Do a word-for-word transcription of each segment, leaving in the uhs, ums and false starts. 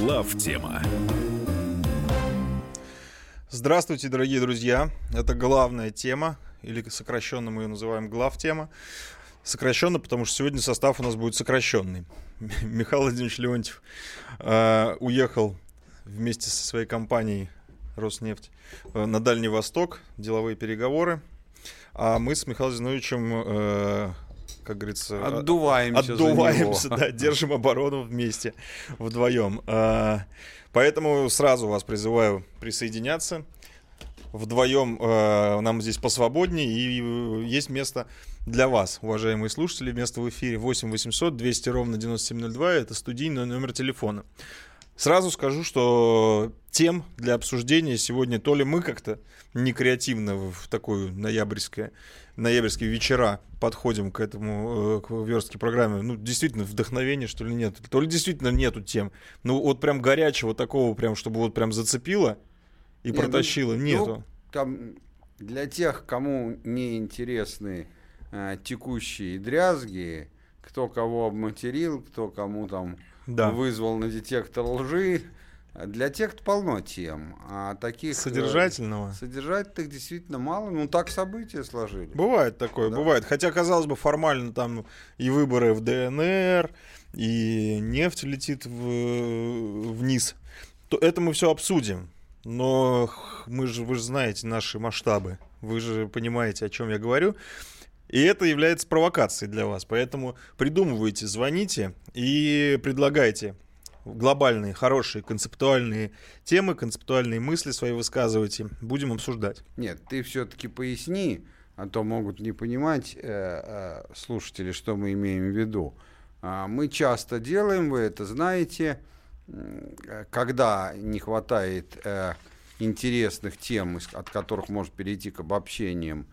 ГлавТема. Здравствуйте, дорогие друзья. Это главная тема, или сокращенно мы ее называем «ГлавТема». Сокращенно, потому что сегодня состав у нас будет сокращенный. Михаил Владимирович Леонтьев э, уехал вместе со своей компанией «Роснефть» э, на Дальний Восток, деловые переговоры. А мы с Михаилом Зиновичем... Э, как говорится, отдуваемся, отдуваемся да, держим оборону вместе, вдвоем. Поэтому сразу вас призываю присоединяться. Вдвоем нам здесь посвободнее, и есть место для вас, уважаемые слушатели. Место в эфире восемь восемьсот двести ровно девяносто семь ноль два, это студийный номер телефона. Сразу скажу, что тем для обсуждения сегодня то ли мы как-то некреативно в такую ноябрьское, ноябрьские вечера подходим к этому, к верстке программы, ну, действительно, вдохновения, что ли, нет, то ли действительно нету тем, ну, вот прям горячего такого, прям, чтобы вот прям зацепило и нет, протащило, ну, нету. Ну, там для тех, кому не интересны э, текущие дрязги, кто кого обматерил, кто кому там... Да. Вызвал на детектор лжи. Для тех, кто полно тем, а таких содержательного, содержательных действительно мало. Ну так события сложили. Бывает такое, да. бывает. Хотя казалось бы формально там и выборы в ДНР, и нефть летит в... вниз. То это мы все обсудим. Но мы же, вы же знаете наши масштабы, вы же понимаете, о чем я говорю. И это является провокацией для вас. Поэтому придумывайте, звоните и предлагайте глобальные, хорошие, концептуальные темы, концептуальные мысли свои высказывайте. Будем обсуждать. Нет, ты все-таки поясни, а то могут не понимать э, э, слушатели, что мы имеем в виду. А мы часто делаем, вы это знаете, э, когда не хватает э, интересных тем, от которых может перейти к обобщениям,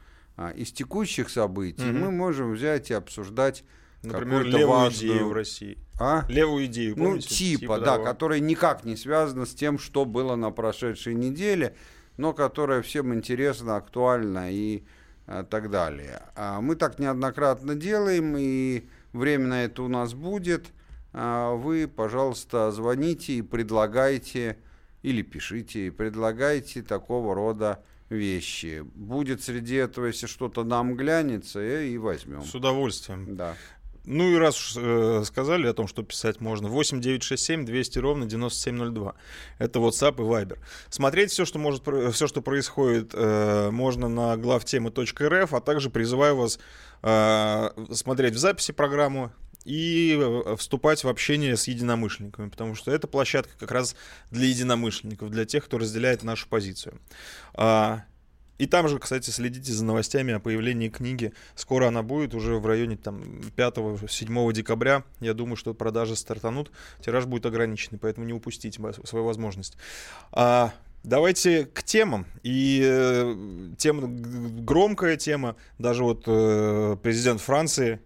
из текущих событий mm-hmm. мы можем взять и обсуждать, например, левую важную... идею в России. А? Левую идею, помните? Ну, типа, типа да, того. Которая никак не связана с тем, что было на прошедшей неделе, но которая всем интересна, актуальна и а, так далее. А мы так неоднократно делаем, и время на это у нас будет. А вы, пожалуйста, звоните и предлагайте, или пишите, и предлагайте такого рода вещи. Будет среди этого, если что-то нам глянется, и возьмем. С удовольствием. Да. Ну и раз э, сказали о том, что писать можно, восемь девятьсот шестьдесят семь двести ровно девяносто семь ноль два. Это WhatsApp и Viber. Смотреть все, что может, все, что происходит, э, можно на главтема точка рф, а также призываю вас э, смотреть в записи программу и вступать в общение с единомышленниками, потому что эта площадка как раз для единомышленников, для тех, кто разделяет нашу позицию. И там же, кстати, следите за новостями о появлении книги. Скоро она будет, уже в районе там, пятого-седьмого декабря. Я думаю, что продажи стартанут, тираж будет ограниченный, поэтому не упустите свою возможность. Давайте к темам. И э, тема, громкая тема, даже вот э, президент Франции...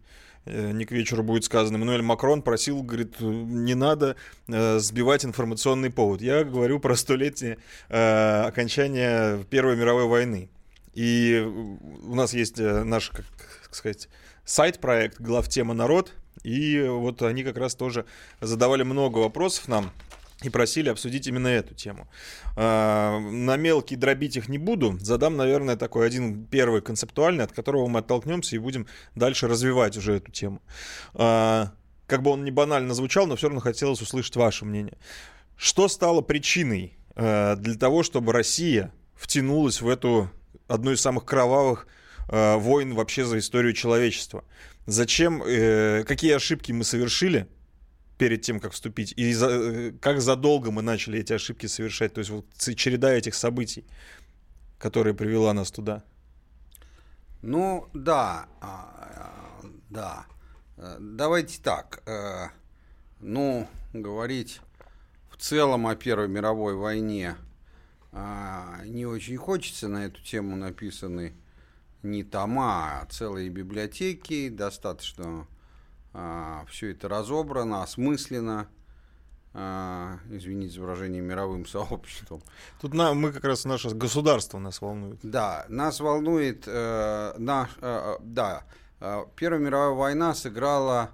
не к вечеру будет сказано, Мануэль Макрон просил, говорит, не надо э, сбивать информационный повод. Я говорю про столетие э, окончания Первой мировой войны. И у нас есть наш, как сказать, сайт-проект «ГлавТема народ», и вот они как раз тоже задавали много вопросов нам и просили обсудить именно эту тему. Э, на мелкие дробить их не буду. Задам, наверное, такой один первый концептуальный, от которого мы оттолкнемся и будем дальше развивать уже эту тему. Э, как бы он не банально звучал, но все равно хотелось услышать ваше мнение. Что стало причиной э, для того, чтобы Россия втянулась в эту одну из самых кровавых э, войн вообще за историю человечества? Зачем, э, какие ошибки мы совершили перед тем, как вступить, и за, как задолго мы начали эти ошибки совершать, то есть вот череда этих событий, которая привела нас туда. Ну, да, да, давайте так, ну, говорить в целом о Первой мировой войне не очень хочется, на эту тему написаны не тома, а целые библиотеки, достаточно... Uh, все это разобрано, осмысленно, uh, извините за выражение, мировым сообществом. Тут на, мы как раз наше государство нас волнует. Да, нас волнует, uh, наш, uh, да, uh, Первая мировая война сыграла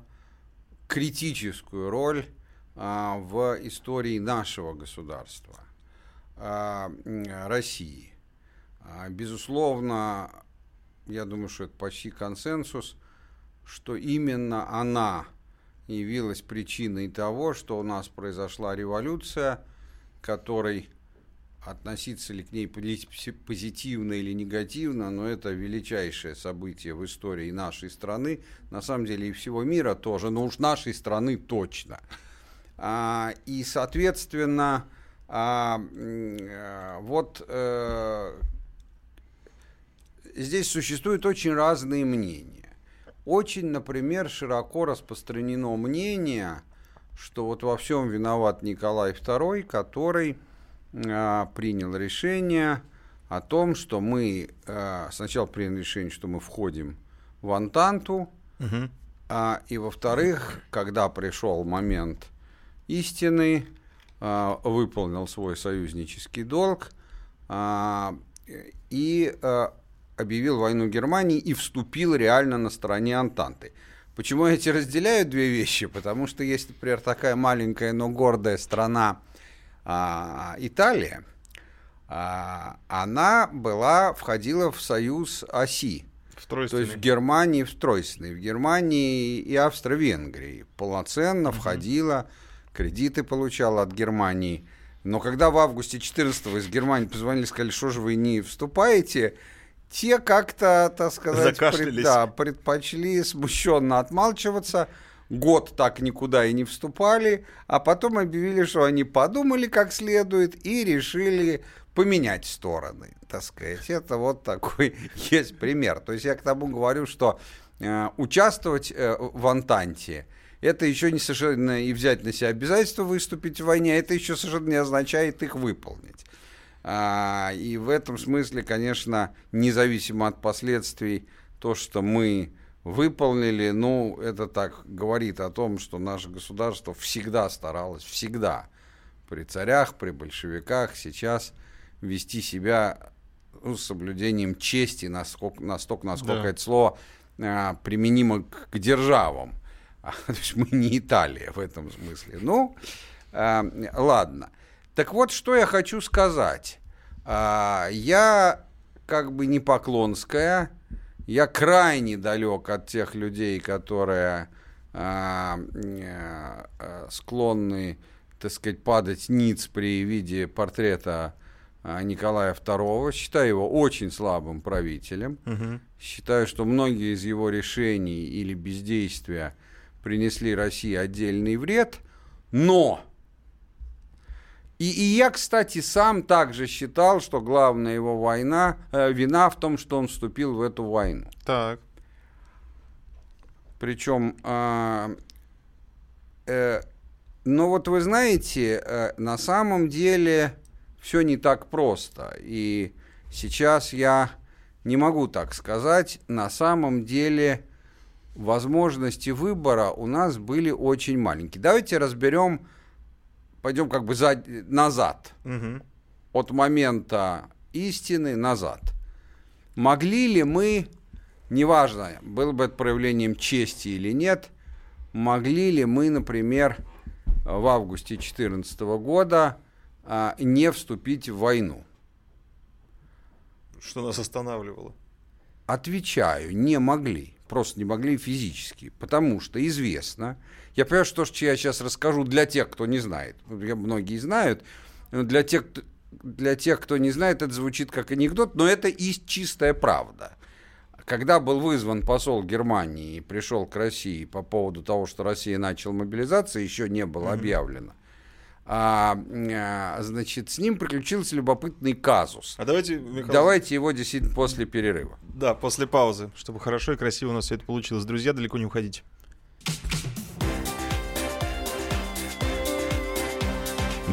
критическую роль а, в истории нашего государства, а, России. А, безусловно, я думаю, что это почти консенсус, что именно она явилась причиной того, что у нас произошла революция, которой относиться ли к ней позитивно или негативно, но это величайшее событие в истории нашей страны, на самом деле и всего мира тоже, но уж нашей страны точно. И, соответственно, вот здесь существуют очень разные мнения. Очень, например, широко распространено мнение, что вот во всем виноват Николай второй, который принял решение о том, что мы сначала приняли решение, что мы входим в Антанту, угу. а, и во-вторых, когда пришел момент истины, а, выполнил свой союзнический долг а, и а, объявил войну Германии и вступил реально на стороне Антанты. Почему я эти разделяю две вещи? Потому что есть, например, такая маленькая, но гордая страна Италия, она была, входила в союз оси, то есть в Германии в тройственной, в Германии и Австро-Венгрии полноценно входила, кредиты получала от Германии, но когда в августе четырнадцатого из Германии позвонили, сказали, что же вы не вступаете, те как-то, так сказать, пред, да, предпочли смущенно отмалчиваться. Год так никуда и не вступали, а потом объявили, что они подумали как следует и решили поменять стороны, так сказать. Это вот такой есть пример. То есть я к тому говорю, что э, участвовать э, в Антанте, это еще не совершенно и взять на себя обязательство выступить в войне, это еще совершенно не означает их выполнить. А, и в этом смысле, конечно, независимо от последствий, то, что мы выполнили, ну, это так говорит о том, что наше государство всегда старалось, всегда при царях, при большевиках сейчас вести себя ну, с соблюдением чести, насколько, настолько, насколько да. это слово а, применимо к, к державам. А, то есть мы не Италия в этом смысле. Ну, а, ладно. Так вот, что я хочу сказать. А, я как бы не Поклонская. Я крайне далек от тех людей, которые э, э, склонны, так сказать, падать ниц при виде портрета э, Николая второго. Считаю его очень слабым правителем. Угу. Считаю, что многие из его решений или бездействия принесли России отдельный вред. Но... И, и я, кстати, сам также считал, что главная его война, э, вина в том, что он вступил в эту войну. Так. Причем, э, э, ну вот вы знаете, э, на самом деле все не так просто. И сейчас я не могу так сказать. На самом деле возможности выбора у нас были очень маленькие. Давайте разберем... Пойдем как бы за, назад, угу. от момента истины назад. Могли ли мы, неважно, было бы это проявлением чести или нет, могли ли мы, например, в августе две тысячи четырнадцатого года а, не вступить в войну? Что нас останавливало? Отвечаю, не могли. Просто не могли физически, потому что известно. Я понимаю, что то, что я сейчас расскажу для тех, кто не знает. Многие знают, но для тех, для тех, кто не знает, это звучит как анекдот, но это и чистая правда. Когда был вызван посол Германии и пришел к России по поводу того, что Россия начала мобилизацию, еще не было объявлено. А, значит, с ним приключился любопытный казус. А давайте, Михаил... давайте его действительно после перерыва. Да, после паузы, чтобы хорошо и красиво у нас все это получилось. Друзья, далеко не уходите.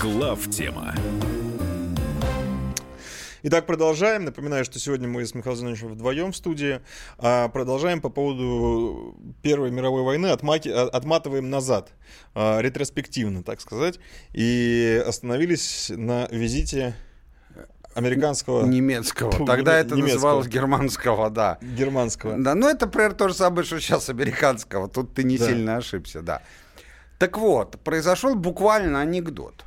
«ГлавТема». Итак, продолжаем. Напоминаю, что сегодня мы с Михаилом Владимировичем вдвоем в студии. Продолжаем по поводу Первой мировой войны. Отмати, отматываем назад, ретроспективно, так сказать. И остановились на визите американского... Немецкого. Фу, Тогда это немецкого. Называлось германского, да. Германского. Да, но это, например, то же самое, что сейчас американского. Тут ты не да. сильно ошибся, да. Так вот, произошел буквально анекдот.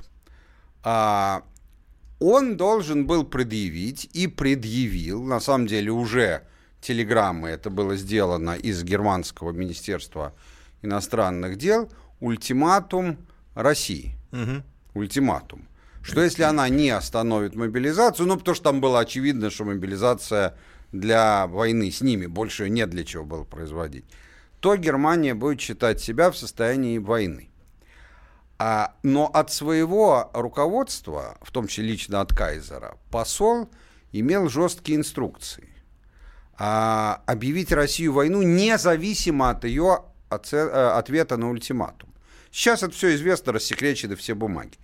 Он должен был предъявить и предъявил, на самом деле уже телеграммы, это было сделано из германского министерства иностранных дел, ультиматум России. Угу. Ультиматум. Что если она не остановит мобилизацию, ну потому что там было очевидно, что мобилизация для войны с ними, больше ее не для чего было производить, то Германия будет считать себя в состоянии войны. А, но от своего руководства, в том числе лично от Кайзера, посол имел жесткие инструкции. А, объявить Россию войну независимо от ее оце- ответа на ультиматум. Сейчас это все известно, рассекречены все бумаги.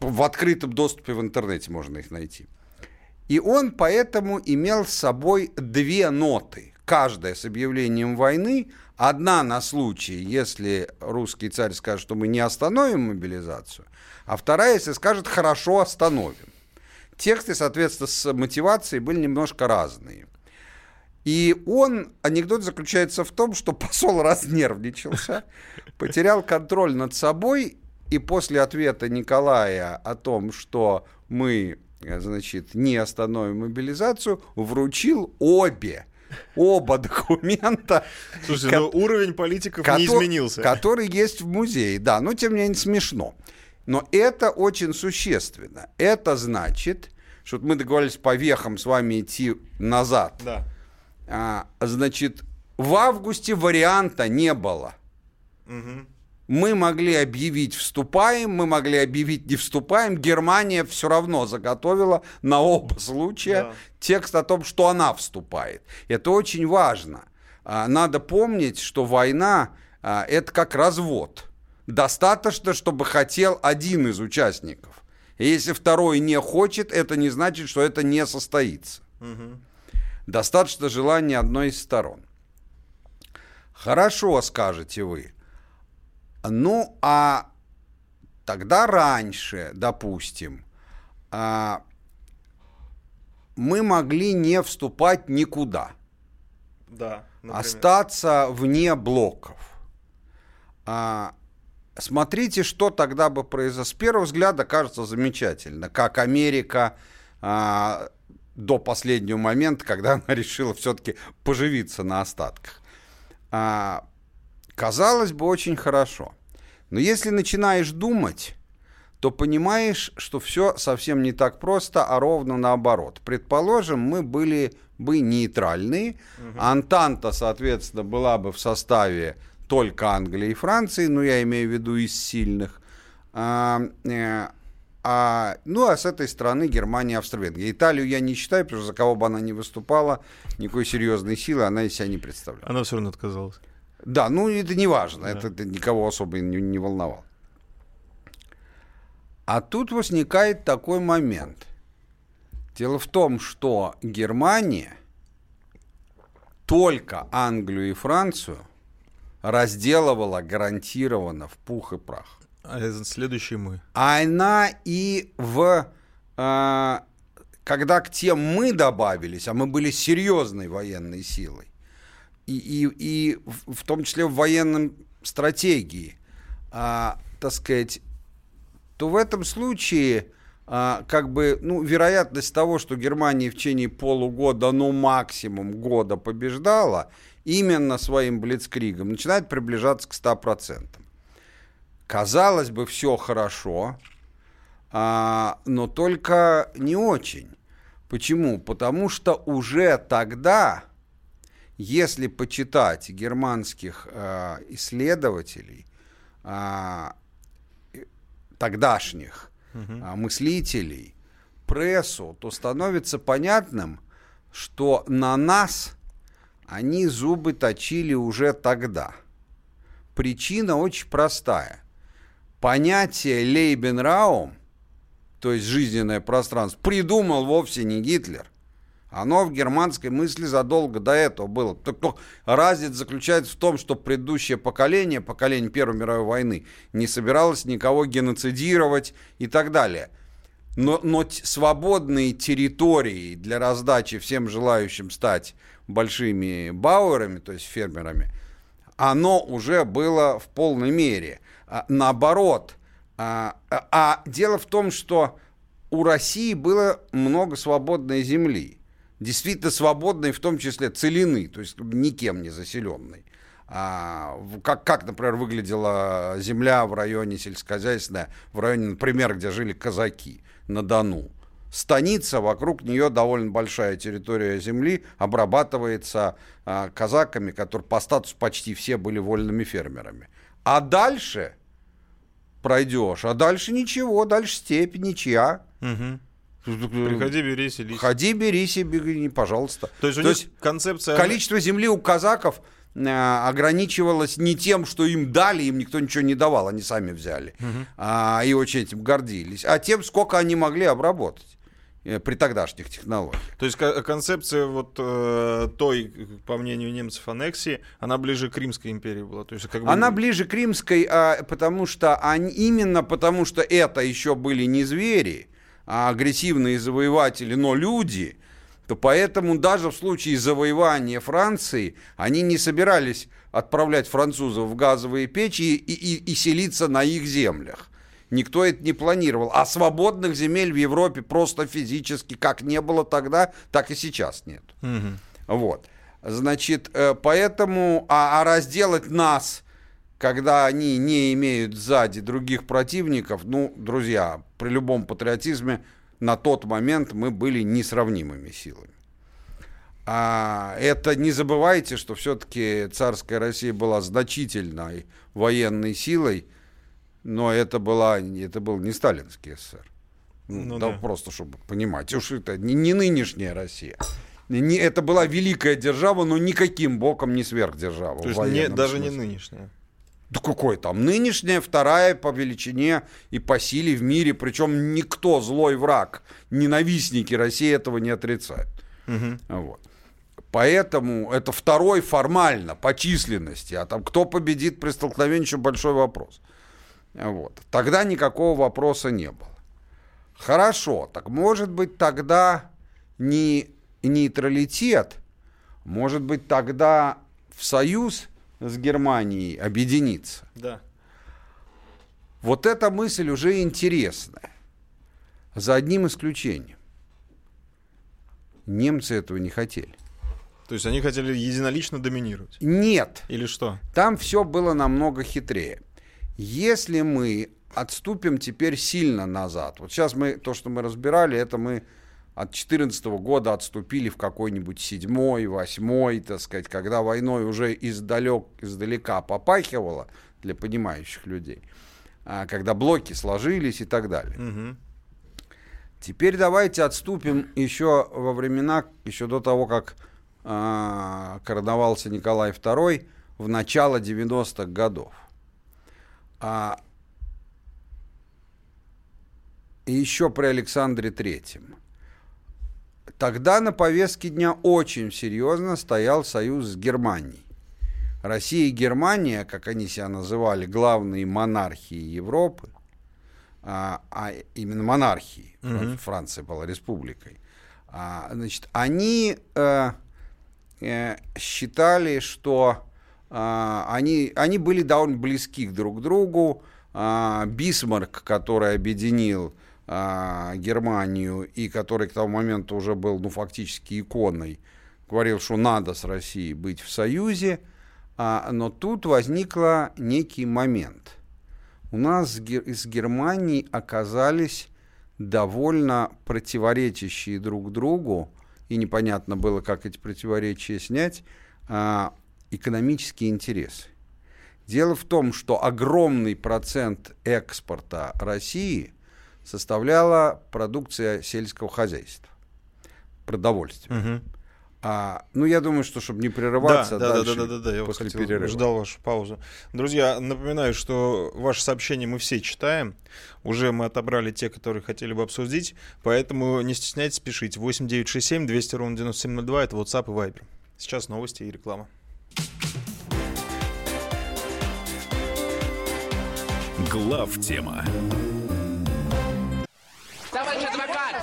В открытом доступе в интернете можно их найти. И он поэтому имел с собой две ноты. Каждая с объявлением войны, одна на случай, если русский царь скажет, что мы не остановим мобилизацию, а вторая, если скажет, хорошо, остановим. Тексты, соответственно, с мотивацией были немножко разные. И он, анекдот заключается в том, что посол разнервничался, потерял контроль над собой, и после ответа Николая о том, что мы, значит, не остановим мобилизацию, вручил обе Оба документа. Слушай, ко- но уровень политиков ко- не изменился. Который есть в музее, да. Но, тем не менее, смешно. Но это очень существенно. Это значит, что мы договорились по вехам с вами идти назад. Да. А, значит, в августе варианта не было. Угу. Мы могли объявить вступаем, мы могли объявить не вступаем. Германия все равно заготовила на оба случая да. текст о том, что она вступает. Это очень важно. Надо помнить, что война – это как развод. Достаточно, чтобы хотел один из участников. И если второй не хочет, это не значит, что это не состоится. Угу. Достаточно желания одной из сторон. Хорошо, скажете вы. Ну, а тогда раньше, допустим, мы могли не вступать никуда. Да, например. Остаться вне блоков. Смотрите, что тогда бы произошло. С первого взгляда кажется замечательно, как Америка до последнего момента, когда она решила все-таки поживиться на остатках. Казалось бы, очень хорошо. Но если начинаешь думать, то понимаешь, что все совсем не так просто, а ровно наоборот. Предположим, мы были бы нейтральны. Угу. Антанта, соответственно, была бы в составе только Англии и Франции, ну, я имею в виду из сильных. А, а, ну, а с этой стороны Германия и Австро-Венгрия. Италию я не считаю, потому что за кого бы она ни выступала, никакой серьезной силы она из себя не представляла. Она все равно отказалась. Да, ну это не важно, да. это, это никого особо не, не волновало. А тут возникает такой момент. Дело в том, что Германия только Англию и Францию разделывала гарантированно в пух и прах. А это следующий мы. А она и в... Э, когда к тем мы добавились, а мы были серьезной военной силой, И, и, и в том числе в военном стратегии, а, так сказать, то в этом случае а, как бы, ну, вероятность того, что Германия в течение полугода, ну, максимум года побеждала именно своим блицкригом, начинает приближаться к ста процентам. Казалось бы, все хорошо, а, но только не очень. Почему? Потому что уже тогда, если почитать германских э, исследователей, э, тогдашних э, мыслителей, прессу, то становится понятным, что на нас они зубы точили уже тогда. Причина очень простая. Понятие «Лейбенраум», то есть жизненное пространство, придумал вовсе не Гитлер. Оно в германской мысли задолго до этого было. Только разница заключается в том, что предыдущее поколение, поколение Первой мировой войны, не собиралось никого геноцидировать и так далее. Но, но свободные территории для раздачи всем желающим стать большими бауэрами, то есть фермерами, оно уже было в полной мере. А, наоборот... А, а, а дело в том, что у России было много свободной земли. Действительно свободной, в том числе целины, то есть никем не заселенной. А, как, как, например, выглядела земля в районе сельскохозяйственная, в районе, например, где жили казаки на Дону. Станица, вокруг нее довольно большая территория земли, обрабатывается а, казаками, которые по статусу почти все были вольными фермерами. А дальше... пройдешь, а дальше ничего, дальше степь, ничья. Угу. Приходи, бери, селись. Ходи, бери, себе, пожалуйста. То есть, у То них есть концепция... количество земли у казаков э, ограничивалось не тем, что им дали, им никто ничего не давал, они сами взяли. Угу. А, и очень этим гордились. А тем, сколько они могли обработать э, при тогдашних технологиях. То есть концепция вот э, той, по мнению немцев, аннексии, она ближе к Римской империи была. То есть, как бы... Она ближе к Римской, а, потому что они, именно потому что это еще были не звери, а агрессивные завоеватели, но люди, то поэтому даже в случае завоевания Франции они не собирались отправлять французов в газовые печи и, и, и селиться на их землях. Никто это не планировал. А свободных земель в Европе просто физически как не было тогда, так и сейчас нет. Угу. Вот. Значит, поэтому... А, а разделать нас, когда они не имеют сзади других противников, ну, друзья, при любом патриотизме на тот момент мы были несравнимыми силами. А это не забывайте, что все-таки царская Россия была значительной военной силой, но это, была, это был не сталинский СССР. Ну, да, да. Просто, чтобы понимать. Уж это не, не нынешняя Россия. Не, это была великая держава, но никаким боком не сверхдержава. То есть не, даже смысле. не нынешняя. Да какой там? Нынешняя, вторая по величине и по силе в мире. Причем никто, злой враг, ненавистники России этого не отрицают. Угу. Вот. Поэтому это второй формально по численности. А там кто победит при столкновении, еще большой вопрос. Вот. Тогда никакого вопроса не было. Хорошо, так может быть тогда не нейтралитет, может быть тогда в союз с Германией объединиться. Да. Вот эта мысль уже интересная. За одним исключением. Немцы этого не хотели. То есть они хотели единолично доминировать? Нет. Или что? Там все было намного хитрее. Если мы отступим теперь сильно назад, вот сейчас мы, то, что мы разбирали, это мы от четырнадцатого года отступили в какой-нибудь седьмой, восьмой, так сказать, когда войной уже издалек, издалека попахивало для понимающих людей, когда блоки сложились и так далее. Угу. Теперь давайте отступим еще во времена, еще до того, как э, короновался Николай второй, в начало девяностых годов. А еще при Александре третьем. Тогда на повестке дня очень серьезно стоял союз с Германией. Россия и Германия, как они себя называли, главные монархии Европы, а, а именно монархии, угу. Франция была республикой, а, значит, они э, э, считали, что Они, они были довольно близки друг к другу. Бисмарк, который объединил а, Германию, и который к тому моменту уже был, ну, фактически иконой, говорил, что надо с Россией быть в союзе, а, но тут возникла некий момент. У нас с, Гер- с Германией оказались довольно противоречащие друг другу, и непонятно было, как эти противоречия снять, а, экономические интересы. Дело в том, что огромный процент экспорта России составляла продукция сельского хозяйства, продовольствие. Угу. А, ну, я думаю, что, чтобы не прерываться, да, дальше, да, да, да, да, да, я после хотел, перерыва. Ждал вашу паузу. Друзья, напоминаю, что ваши сообщения мы все читаем. Уже мы отобрали те, которые хотели бы обсудить. Поэтому не стесняйтесь, пишите. восемь девятьсот шестьдесят семь двести ровно девяносто семь ноль два. Это WhatsApp и Viber. Сейчас новости и реклама. ГлавТема. Товарищ адвокат!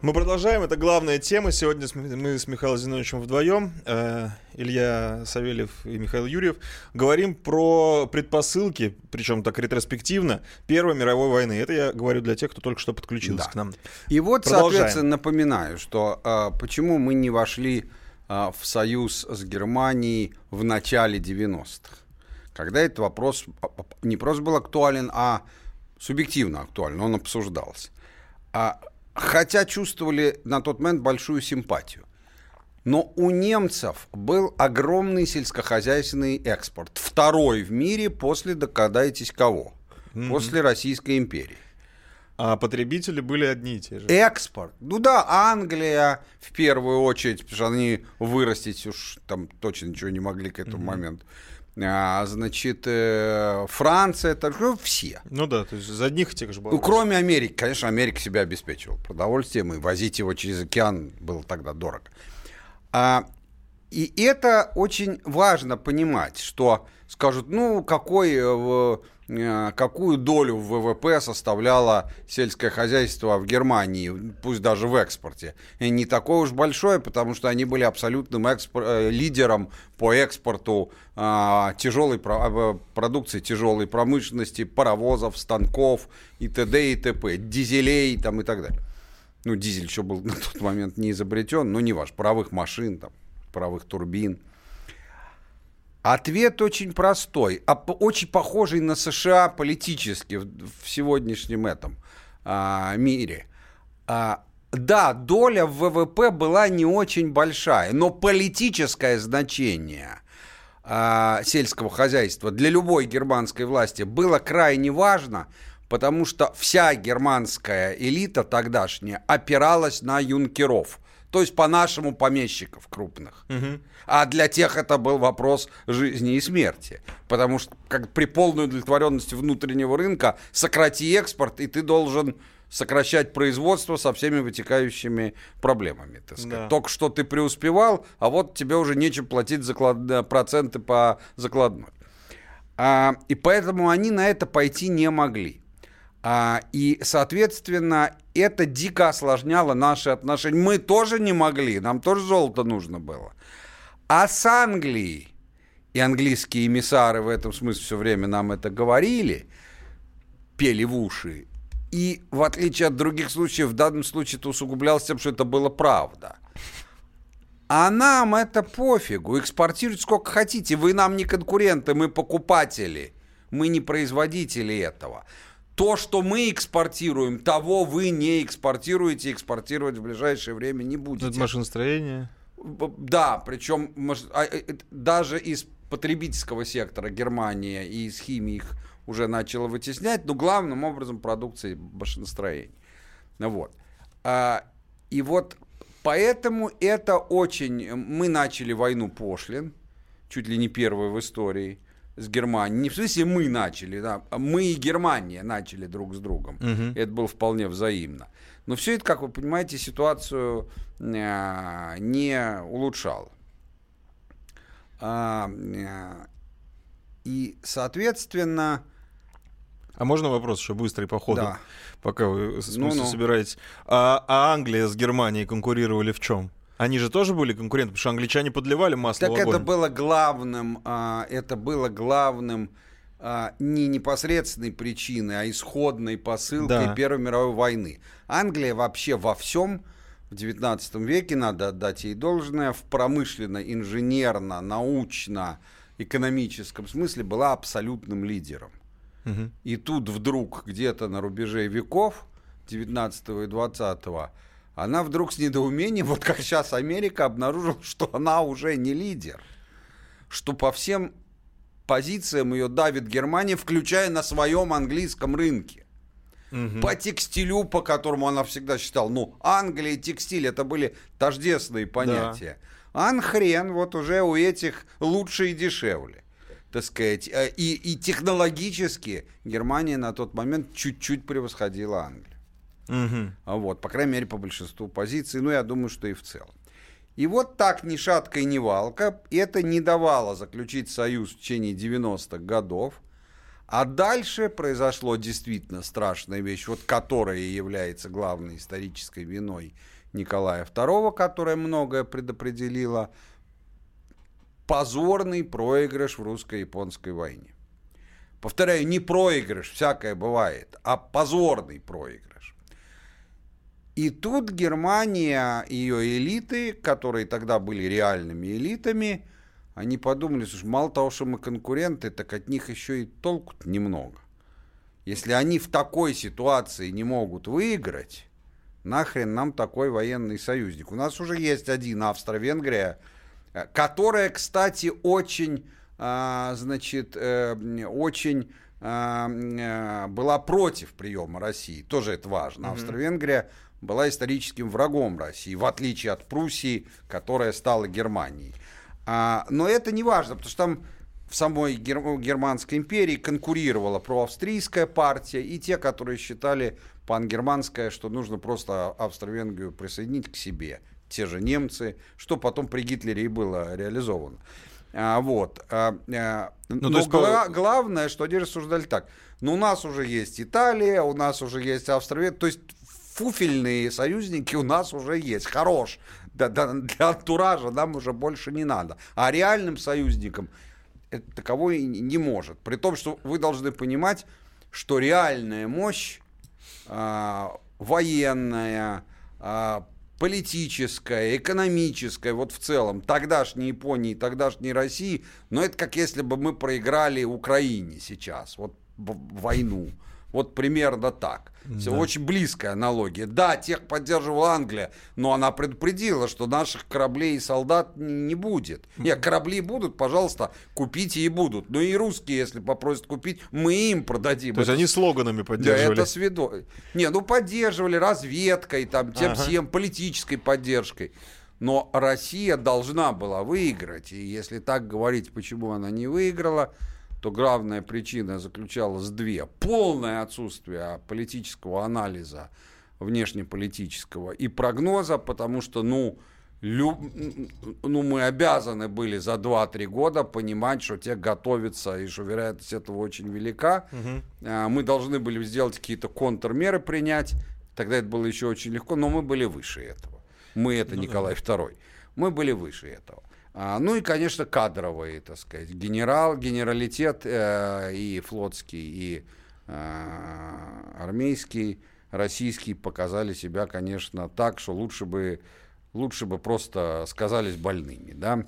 Мы продолжаем. Это главная тема. Сегодня мы с Михаилом Зиновичем вдвоем, э, Илья Савельев и Михаил Юрьев, говорим про предпосылки, причем так ретроспективно, Первой мировой войны. Это я говорю для тех, кто только что подключился, да, к нам. И вот, продолжаем. Соответственно, напоминаю, что э, почему мы не вошли э, в союз с Германией в начале девяностых, когда этот вопрос не просто был актуален, а субъективно актуален, он обсуждался. А, хотя чувствовали на тот момент большую симпатию. Но у немцев был огромный сельскохозяйственный экспорт. Второй в мире после, догадаетесь, кого? Mm-hmm. После Российской империи. А потребители были одни и те же. Экспорт. Ну да, Англия в первую очередь, потому что они вырастить уж там точно ничего не могли к этому mm-hmm. моменту. А, значит, э, Франция, так, ну, все. Ну да, то есть за одних и тех же боролись. Ну, кроме Америки, конечно, Америка себя обеспечивала продовольствием, и возить его через океан было тогда дорого. А, и это очень важно понимать, что скажут, ну, какой, э, какую долю ВВП составляло сельское хозяйство в Германии, пусть даже в экспорте. И не такое уж большое, потому что они были абсолютным экспор- лидером по экспорту тяжелой продукции, тяжелой промышленности, паровозов, станков и т.д. и т.п., дизелей там, и так далее. Ну, дизель еще был на тот момент не изобретен, но не важно, паровых машин, там, паровых турбин. Ответ очень простой, очень похожий на США политически в сегодняшнем этом а, мире. А, да, доля в ВВП была не очень большая, но политическое значение сельского хозяйства для любой германской власти было крайне важно, потому что вся германская элита тогдашняя опиралась на юнкеров, то есть по-нашему помещиков крупных. Угу. А для тех это был вопрос жизни и смерти, потому что как, при полной удовлетворенности внутреннего рынка сократи экспорт, и ты должен сокращать производство со всеми вытекающими проблемами, так сказать. Да. Только что ты преуспевал, а вот тебе уже нечем платить заклад... проценты по закладной. А, и поэтому они на это пойти не могли. А, и, соответственно, это дико осложняло наши отношения. Мы тоже не могли, нам тоже золото нужно было. А с Англией, и английские эмиссары в этом смысле все время нам это говорили, пели в уши, и, в отличие от других случаев, в данном случае это усугублялось тем, что это было правда. А нам это пофигу. Экспортируйте сколько хотите. Вы нам не конкуренты, мы покупатели. Мы не производители этого. То, что мы экспортируем, того вы не экспортируете, экспортировать в ближайшее время не будете. Это машиностроение. Да, причем даже из потребительского сектора Германия и из химии их уже начало вытеснять, но главным образом продукции машиностроения. Вот. А, и вот поэтому это очень... Мы начали войну пошлин, чуть ли не первую в истории, с Германией. Не в смысле мы начали, да, мы и Германия начали друг с другом. Угу. Это было вполне взаимно. Но все это, как вы понимаете, ситуацию э, не улучшало. А, э, и, соответственно... А можно вопрос еще быстрый по ходу? Да. Пока вы ну-ну. собираетесь. А, а Англия с Германией конкурировали в чем? Они же тоже были конкурентами, потому что англичане подливали масло так в огонь. Так это было главным, это было главным не непосредственной причиной, а исходной посылкой да. Первой мировой войны. Англия вообще во всем в девятнадцатом веке, надо отдать ей должное, в промышленно-инженерно-научно-экономическом смысле была абсолютным лидером. Угу. И тут вдруг где-то на рубеже веков, девятнадцатого и двадцатого, она вдруг с недоумением, вот как сейчас Америка, обнаружила, что она уже не лидер. Что по всем позициям ее давит Германия, включая на своем английском рынке. Угу. По текстилю, по которому она всегда считала, ну, Англия и текстиль, это были тождественные понятия. Да. Анхрен, вот уже у этих лучше и дешевле. Так сказать, и, и технологически Германия на тот момент чуть-чуть превосходила Англию. Угу. Вот, по крайней мере, по большинству позиций, ну, я думаю, что и в целом. И вот так ни шатка и ни валка, это не давало заключить союз в течение девяностых годов, а дальше произошло действительно страшная вещь, вот которая является главной исторической виной Николая второго, которая многое предопределила, позорный проигрыш в русско-японской войне. Повторяю, не проигрыш, всякое бывает, а позорный проигрыш. И тут Германия, ее элиты, которые тогда были реальными элитами, они подумали, слушай, мало того, что мы конкуренты, так от них еще и толку-то немного. Если они в такой ситуации не могут выиграть, нахрен нам такой военный союзник. У нас уже есть один, Австро-Венгрия, которая, кстати, очень, значит, очень была против приема России. Тоже это важно. Mm-hmm. Австро-Венгрия была историческим врагом России, в отличие от Пруссии, которая стала Германией. Но это не важно, потому что там в самой Германской империи конкурировала проавстрийская партия и те, которые считали пангерманское, что нужно просто Австро-Венгрию присоединить к себе. Те же немцы, что потом при Гитлере и было реализовано. А, вот. А, а, ну, но есть, гла- по... главное, что они рассуждали так. Ну, у нас уже есть Италия, у нас уже есть Австро-Венгрия. То есть фуфельные союзники у нас уже есть. Хорош. Да, да, для антуража нам уже больше не надо. А реальным союзником таковой не может. При том, что вы должны понимать, что реальная мощь а, военная, а, политическая, экономическая, вот в целом, тогдашней Японии, тогдашней России, но это как если бы мы проиграли Украине сейчас, вот войну, вот примерно так. Да. Очень близкая аналогия. Да, тех поддерживала Англия, но она предупредила, что наших кораблей и солдат не будет. Нет, корабли будут, пожалуйста, купите и будут. Ну и русские, если попросят купить, мы им продадим. То есть это... они слоганами поддерживали? Да, это свидо... Не, ну поддерживали разведкой, там, тем ага. всем, политической поддержкой. Но Россия должна была выиграть. И если так говорить, почему она не выиграла... то главная причина заключалась в две. Полное отсутствие политического анализа, внешнеполитического, и прогноза, потому что ну, лю... ну, мы обязаны были за два-три года понимать, что те готовятся, и что вероятность этого очень велика. Угу. Мы должны были сделать какие-то контрмеры, принять. Тогда это было еще очень легко, но мы были выше этого. Мы, это ну, Николай да. второй. Мы были выше этого. Ну и, конечно, кадровые, так сказать, генерал, генералитет э, и флотский, и э, армейский, российский показали себя, конечно, так, что лучше бы, лучше бы просто сказались больными, да.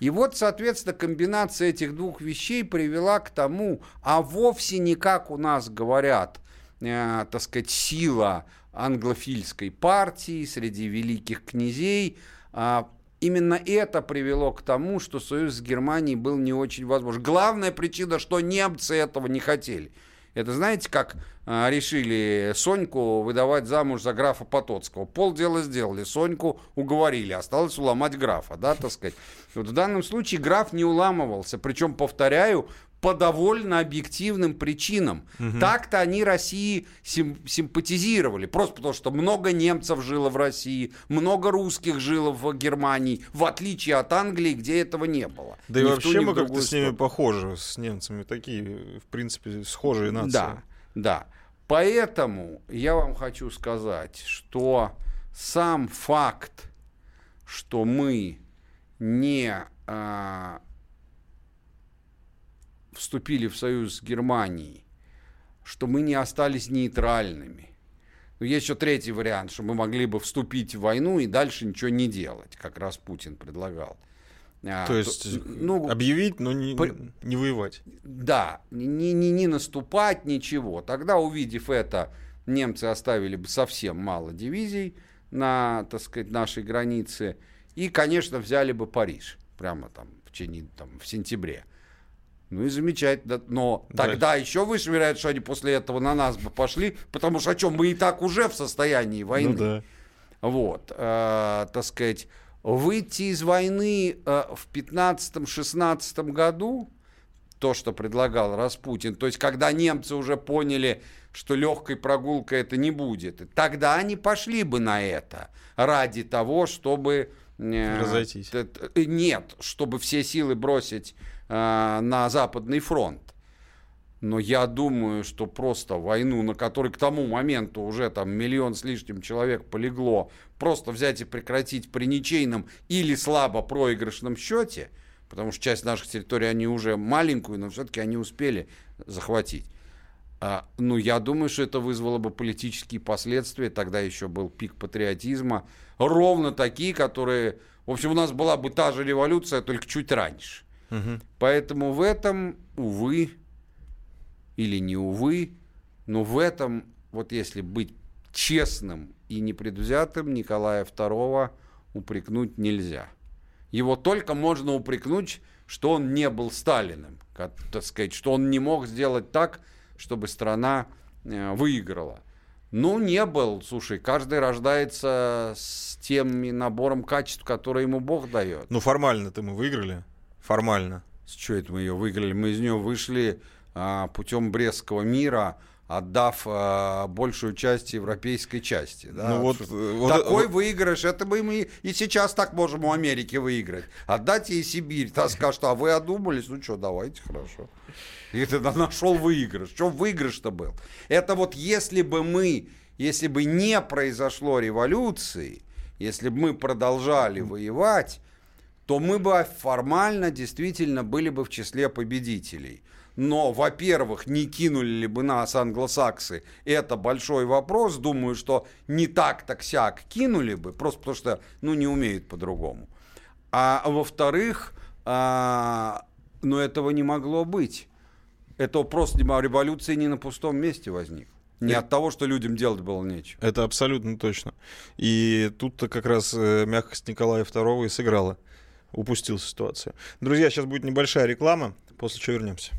И вот, соответственно, комбинация этих двух вещей привела к тому, а вовсе не как у нас говорят, э, так сказать, сила англофильской партии среди великих князей, э, именно это привело к тому, что союз с Германией был не очень возможен. Главная причина, что немцы этого не хотели. Это знаете, как а, решили Соньку выдавать замуж за графа Потоцкого. Полдела сделали, Соньку уговорили, осталось уломать графа, да, так сказать. Вот в данном случае граф не уламывался, причем, повторяю, по довольно объективным причинам. Угу. Так-то они России сим- симпатизировали. Просто потому, что много немцев жило в России, много русских жило в Германии, в отличие от Англии, где этого не было. Да ни и вообще мы как-то с ними похожи, с немцами. Такие, в принципе, схожие нации. Да, да. Поэтому я вам хочу сказать, что сам факт, что мы не... А, вступили в союз с Германией, что мы не остались нейтральными. Но есть еще третий вариант, что мы могли бы вступить в войну и дальше ничего не делать, как раз Путин предлагал. То а, есть то, ну, объявить, но не, при... не воевать. Да, не, не, не наступать, ничего. Тогда, увидев это, немцы оставили бы совсем мало дивизий на, так сказать, нашей границе и, конечно, взяли бы Париж прямо там в, течение, там, в сентябре. Ну и замечательно, но да. Тогда еще выше вероятность, что они после этого на нас бы пошли, потому что, о чем, мы и так уже в состоянии войны. Ну, да. Вот, э, так сказать, выйти из войны э, в пятнадцатом-шестнадцатом году, то, что предлагал Распутин, то есть когда немцы уже поняли, что легкой прогулкой это не будет, тогда они пошли бы на это ради того, чтобы... Э, разойтись. Э, нет, чтобы все силы бросить... на Западный фронт. Но я думаю, что просто войну, на которой к тому моменту уже там миллион с лишним человек полегло, просто взять и прекратить при ничейном или слабо проигрышном счете, потому что часть наших территорий они уже маленькую, но все-таки они успели захватить. А, ну, я думаю, что это вызвало бы политические последствия. Тогда еще был пик патриотизма. Ровно такие, которые... В общем, у нас была бы та же революция, только чуть раньше. Угу. Поэтому в этом, увы, или не увы, но в этом, вот если быть честным и непредвзятым, Николая второго упрекнуть нельзя. Его только можно упрекнуть, что он не был Сталиным, как, так сказать, что он не мог сделать так, чтобы страна э, выиграла. Ну, не был, слушай, каждый рождается с тем набором качеств, которые ему Бог дает. Ну, формально-то мы выиграли. Формально. С чего это мы ее выиграли? Мы из нее вышли а, путем Брестского мира, отдав а, большую часть европейской части. Да? Ну, вот, такой вот, выигрыш, это бы мы и сейчас так можем у Америки выиграть. Отдать ей Сибирь, та скажет, а вы одумались? Ну что, давайте, хорошо. И ты нашел выигрыш. Что выигрыш-то был? Это вот если бы мы, если бы не произошло революции, если бы мы продолжали воевать, то мы бы формально действительно были бы в числе победителей. Но, во-первых, не кинули ли бы нас англосаксы, это большой вопрос. Думаю, что не так-так-сяк кинули бы, просто потому что, ну, не умеют по-другому. А во-вторых, а, ну, этого не могло быть. Это просто революция не на пустом месте возникла. Не от того, что людям делать было нечего. Это абсолютно точно. И тут-то как раз мягкость Николая второго и сыграла. Упустил ситуацию. Друзья, сейчас будет небольшая реклама, после чего вернемся.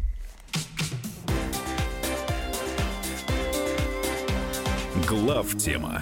ГлавТема.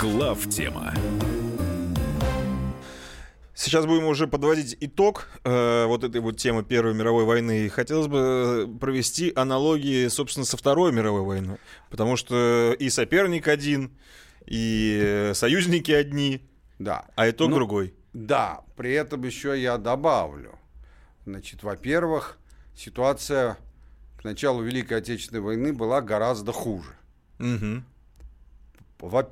ГлавТема. Сейчас будем уже подводить итог э, вот этой вот темы Первой мировой войны. И хотелось бы провести аналогии, собственно, со Второй мировой войной. Потому что и соперник один, и союзники одни, да. А итог ну, другой. Да, при этом еще я добавлю. Значит, во-первых, ситуация к началу Великой Отечественной войны была гораздо хуже. Угу.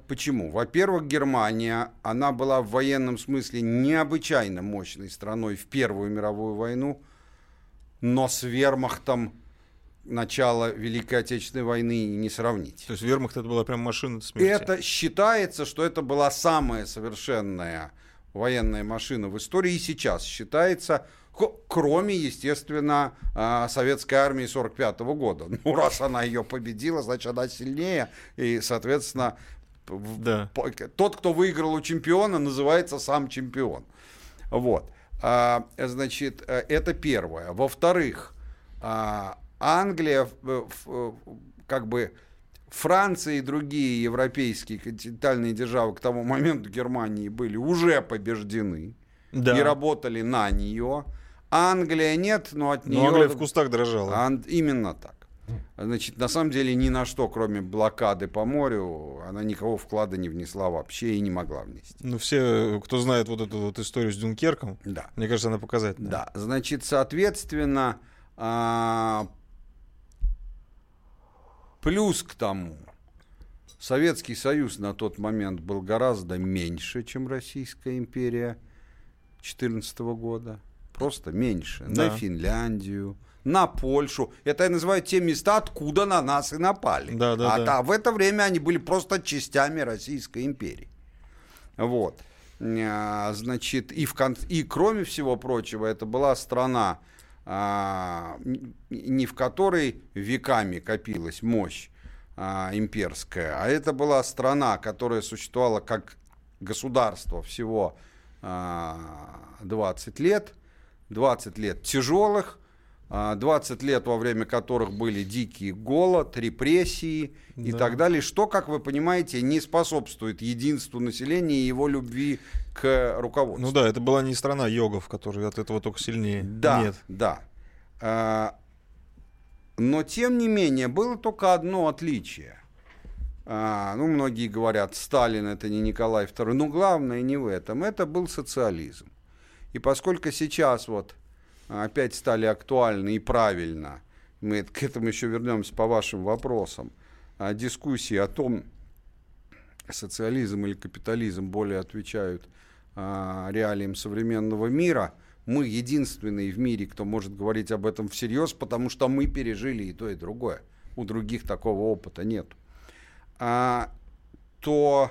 Почему? Во-первых, Германия, она была в военном смысле необычайно мощной страной в Первую мировую войну, но с вермахтом начала Великой Отечественной войны не сравнить. То есть вермахт — это была прям машина смерти? Это считается, что это была самая совершенная военная машина в истории, и сейчас считается, кроме, естественно, советской армии сорок пятого года. Ну, раз она ее победила, значит, она сильнее, и, соответственно, да. тот, кто выиграл у чемпиона, называется сам чемпион. Вот. Значит, это первое. Во-вторых, Англия, как бы Франция и другие европейские континентальные державы к тому моменту Германии были уже побеждены, да. и работали на нее. Англия нет, но от нее... Но Англия в кустах дрожала. Ан... Именно так. Значит, на самом деле ни на что, кроме блокады по морю, она никого вклада не внесла вообще и не могла внести. Ну, все, кто знает вот эту вот историю с Дюнкерком, да. мне кажется, она показательна. Да, значит, соответственно... Плюс к тому, Советский Союз на тот момент был гораздо меньше, чем Российская империя четырнадцатого года. Просто меньше. Да. На Финляндию, на Польшу. Это я называю те места, откуда на нас и напали. Да, да, а да. Та, в это время они были просто частями Российской империи. Вот. Значит, и, в кон... и кроме всего прочего, это была страна, А, не в которой веками копилась мощь а, имперская, а это была страна, которая существовала как государство всего а, двадцать лет, двадцать лет тяжелых, а, двадцать лет, во время которых были дикий голод, репрессии да. и так далее, что, как вы понимаете, не способствует единству населения и его любви к руководству. Ну да, это была не страна йогов, которые от этого только сильнее. Да, Нет. да. А, но, тем не менее, было только одно отличие. А, ну, многие говорят, Сталин — это не Николай Второй. Но главное не в этом. Это был социализм. И поскольку сейчас вот опять стали актуальны и правильно, мы к этому еще вернемся по вашим вопросам, дискуссии о том, социализм или капитализм более отвечают а, реалиям современного мира. Мы единственные в мире, кто может говорить об этом всерьез, потому что мы пережили и то, и другое. У других такого опыта нет. А, то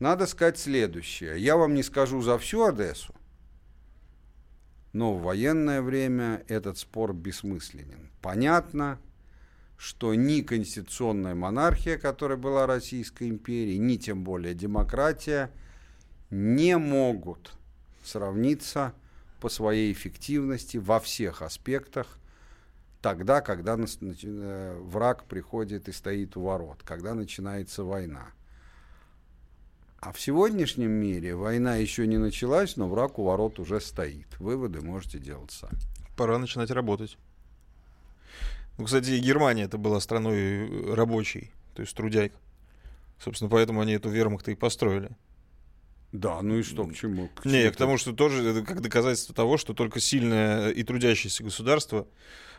надо сказать следующее. Я вам не скажу за всю Одессу, но в военное время этот спор бессмысленен. Понятно, что ни конституционная монархия, которая была Российской империей, ни тем более демократия, не могут сравниться по своей эффективности во всех аспектах тогда, когда враг приходит и стоит у ворот, когда начинается война. А в сегодняшнем мире война еще не началась, но враг у ворот уже стоит. Выводы можете делать сами. Пора начинать работать. Ну, кстати, Германия это была страной рабочей, то есть трудяг. Собственно, поэтому они эту вермахт и построили. Да, ну и что, к чему? К чему Не, это? К тому, что тоже это как доказательство того, что только сильное и трудящееся государство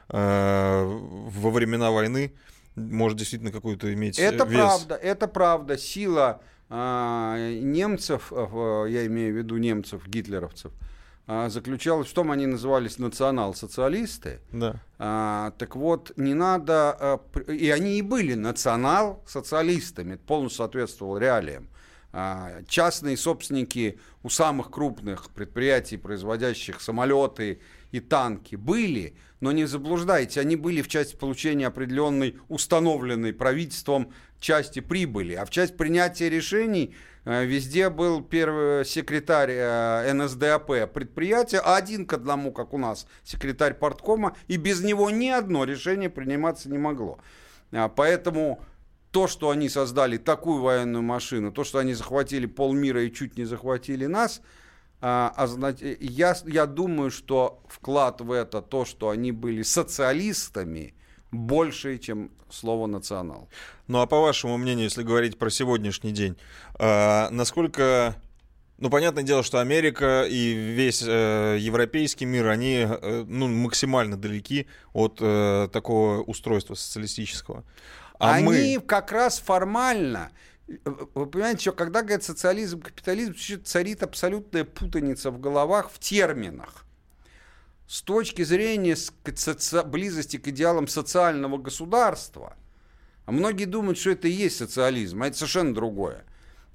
э, во времена войны может действительно какую-то иметь это вес. Это правда, это правда. Сила э, немцев, э, я имею в виду немцев, гитлеровцев, заключалась в том, они назывались национал-социалисты. Да. А, так вот, не надо... А, и они и были национал-социалистами. Это полностью соответствовало реалиям. А, частные собственники у самых крупных предприятий, производящих самолеты и танки, были, но не заблуждайтесь, они были в части получения определенной, установленной правительством части прибыли, а в части принятия решений везде был первый секретарь эн эс дэ а пэ предприятия, один к одному, как у нас, секретарь парткома, и без него ни одно решение приниматься не могло. Поэтому то, что они создали такую военную машину, то, что они захватили полмира и чуть не захватили нас, я, я думаю, что вклад в это, то, что они были социалистами, больше, чем слово «национал». Ну, а по вашему мнению, если говорить про сегодняшний день, насколько... Ну, понятное дело, что Америка и весь европейский мир, они ну, максимально далеки от такого устройства социалистического. А они мы... как раз формально... Вы понимаете, что когда говорят социализм, капитализм, царит абсолютная путаница в головах, в терминах. с точки зрения близости к идеалам социального государства, а многие думают, что это и есть социализм, а это совершенно другое.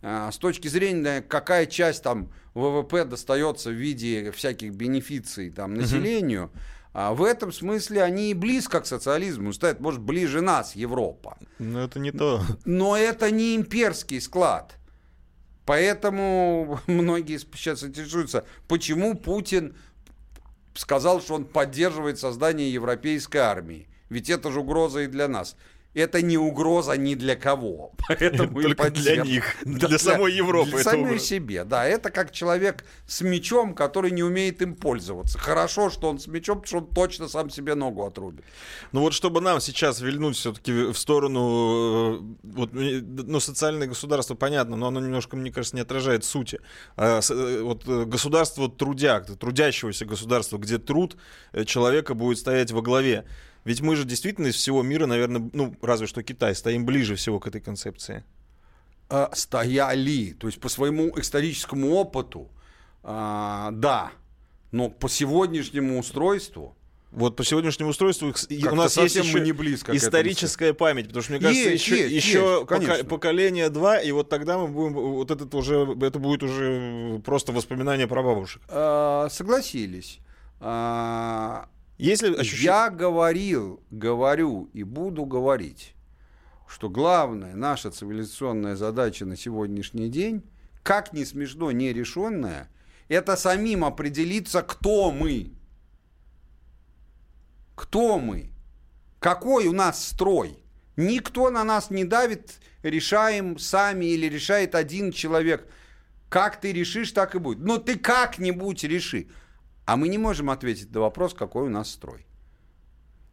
С точки зрения, какая часть там вэ вэ пэ достается в виде всяких бенефиций там, населению, uh-huh. в этом смысле они и близко к социализму стоят, может, ближе нас, Европа. Но это не то. Но это не имперский склад. Поэтому многие сейчас интересуются, почему Путин сказал, что он поддерживает создание европейской армии. Ведь это же угроза и для нас. Это не угроза ни для кого. Поэтому только для них, для, для самой Европы. Для самой себе, да. Это как человек с мечом, который не умеет им пользоваться. Хорошо, что он с мечом, потому что он точно сам себе ногу отрубит. Ну вот чтобы нам сейчас вильнуть все-таки в сторону... Вот, ну, социальное государство, понятно, но оно немножко, мне кажется, не отражает сути. А, вот, государство трудяк, трудящегося государства, где труд человека будет стоять во главе. Ведь мы же действительно из всего мира, наверное, ну, разве что Китай, стоим ближе всего к этой концепции. Стояли. То есть по своему историческому опыту, да, но по сегодняшнему устройству... Вот по сегодняшнему устройству у нас есть еще не близко историческая память, потому что, мне кажется, есть, еще, есть, еще есть, поколение два, и вот тогда мы будем, вот этот уже, это будет уже просто воспоминание про бабушек. Согласились. Если ощущение... Я говорил, говорю и буду говорить, что главная наша цивилизационная задача на сегодняшний день, как ни смешно, не решенная, это самим определиться, кто мы. Кто мы? Какой у нас строй? Никто на нас не давит, решаем сами или решает один человек. Как ты решишь, так и будет. Но ты как-нибудь реши. А мы не можем ответить на вопрос, какой у нас строй.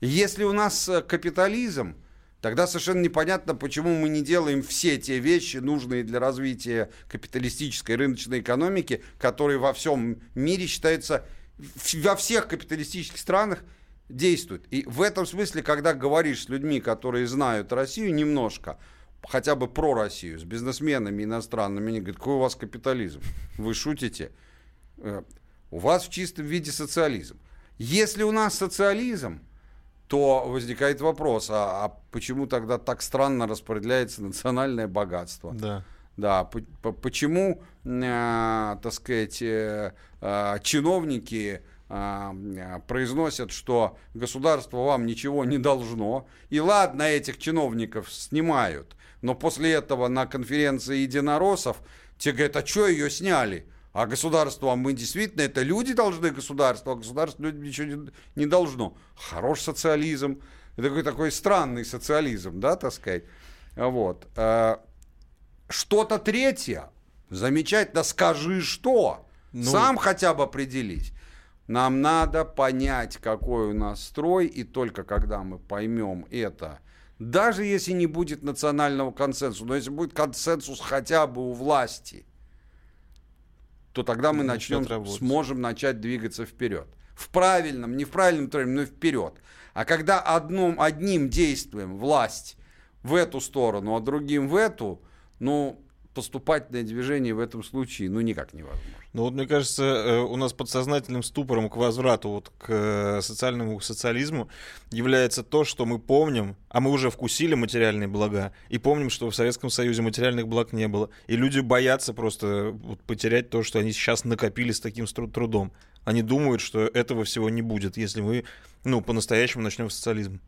Если у нас капитализм, тогда совершенно непонятно, почему мы не делаем все те вещи, нужные для развития капиталистической рыночной экономики, которые во всем мире считаются, во всех капиталистических странах действуют. И в этом смысле, когда говоришь с людьми, которые знают Россию немножко, хотя бы про Россию, с бизнесменами иностранными, они говорят, какой у вас капитализм? Вы шутите? У вас в чистом виде социализм. Если у нас социализм, то возникает вопрос, а, а почему тогда так странно распределяется национальное богатство? Да. Да, по, по, почему, э, так сказать, э, э, чиновники э, произносят, что государство вам ничего не должно, и ладно, этих чиновников снимают, но после этого на конференции единороссов те говорят, а что ее сняли? А государство, а мы действительно, это люди должны государству, а государство людям ничего не, не должно. Хорош социализм, такой, такой странный социализм, да, так сказать. Вот. Что-то третье, замечательно, скажи что, ну... сам хотя бы определись. Нам надо понять, какой у нас строй, и только когда мы поймем это, даже если не будет национального консенсуса, но если будет консенсус хотя бы у власти, то тогда мы начнем, сможем начать двигаться вперед. В правильном, не в правильном тренде, но вперед. А когда одном, одним действием власть в эту сторону, а другим в эту, ну, поступательное движение в этом случае, ну, никак невозможно. Ну, вот, мне кажется, у нас подсознательным ступором к возврату вот, к социальному к социализму является то, что мы помним, а мы уже вкусили материальные блага, и помним, что в Советском Союзе материальных благ не было. И люди боятся просто вот, потерять то, что они сейчас накопили с таким трудом. Они думают, что этого всего не будет, если мы, ну, по-настоящему начнем социализм.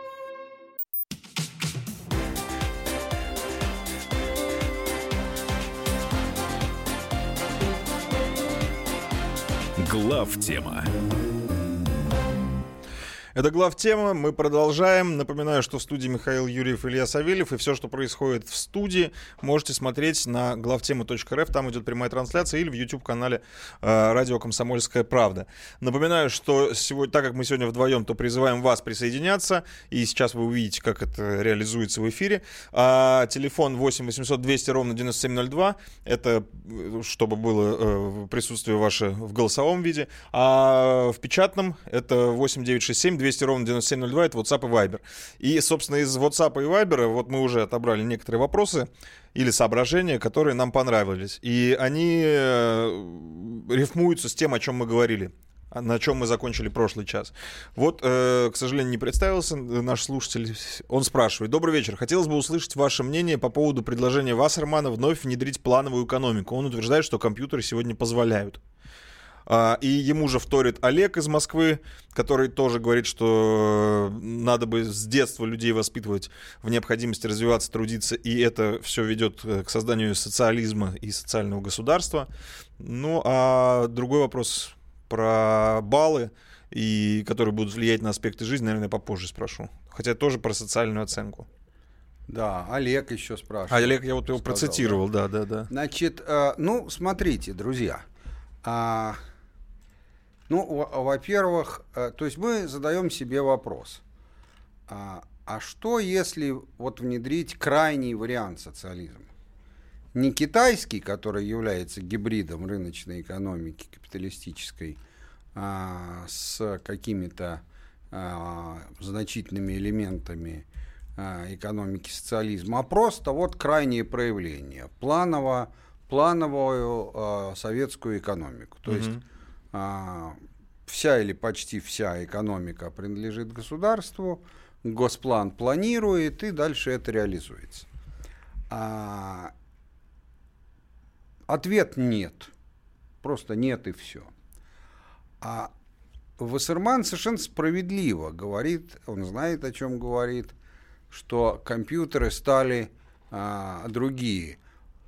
ГлавТема. Это «ГлавТема». Мы продолжаем. Напоминаю, что в студии Михаил Юрьев, Илья Савельев. И все, что происходит в студии, можете смотреть на главтема точка рф. Там идет прямая трансляция. Или в YouTube-канале э, «Радио Комсомольская правда». Напоминаю, что сегодня, так как мы сегодня вдвоем, то призываем вас присоединяться. И сейчас вы увидите, как это реализуется в эфире. А, телефон восемь восемьсот двести ровно девяносто семь ноль два. Это чтобы было э, присутствие ваше в голосовом виде. А в печатном это восемь девятьсот шестьдесят семь двести ровно девяносто семь ноль два, это WhatsApp и Viber. И, собственно, из WhatsApp и Viber вот мы уже отобрали некоторые вопросы или соображения, которые нам понравились. И они рифмуются с тем, о чем мы говорили, на чем мы закончили прошлый час. Вот, э, к сожалению, не представился наш слушатель. Он спрашивает. Добрый вечер. Хотелось бы услышать ваше мнение по поводу предложения Вассермана вновь внедрить плановую экономику. Он утверждает, что компьютеры сегодня позволяют. И ему же вторит Олег из Москвы, который тоже говорит, что надо бы с детства людей воспитывать в необходимости развиваться, трудиться, и это все ведет к созданию социализма и социального государства. Ну, а другой вопрос про баллы, и которые будут влиять на аспекты жизни, наверное, попозже спрошу. Хотя тоже про социальную оценку. Да, Олег еще спрашивает. Олег, я вот его сказал, процитировал, да, да, да. Значит, ну, смотрите, друзья. Ну, во-первых, то есть мы задаем себе вопрос, а, а что если вот внедрить крайний вариант социализма? Не китайский, который является гибридом рыночной экономики капиталистической а, с какими-то а, значительными элементами а, экономики социализма, а просто вот крайнее проявление, планово, плановую а, советскую экономику, то [S2] Mm-hmm. [S1] есть вся или почти вся экономика принадлежит государству, госплан планирует, и дальше это реализуется. А... Ответ нет. Просто нет и все. А Вассерман совершенно справедливо говорит, он знает, о чем говорит, что компьютеры стали а, другие.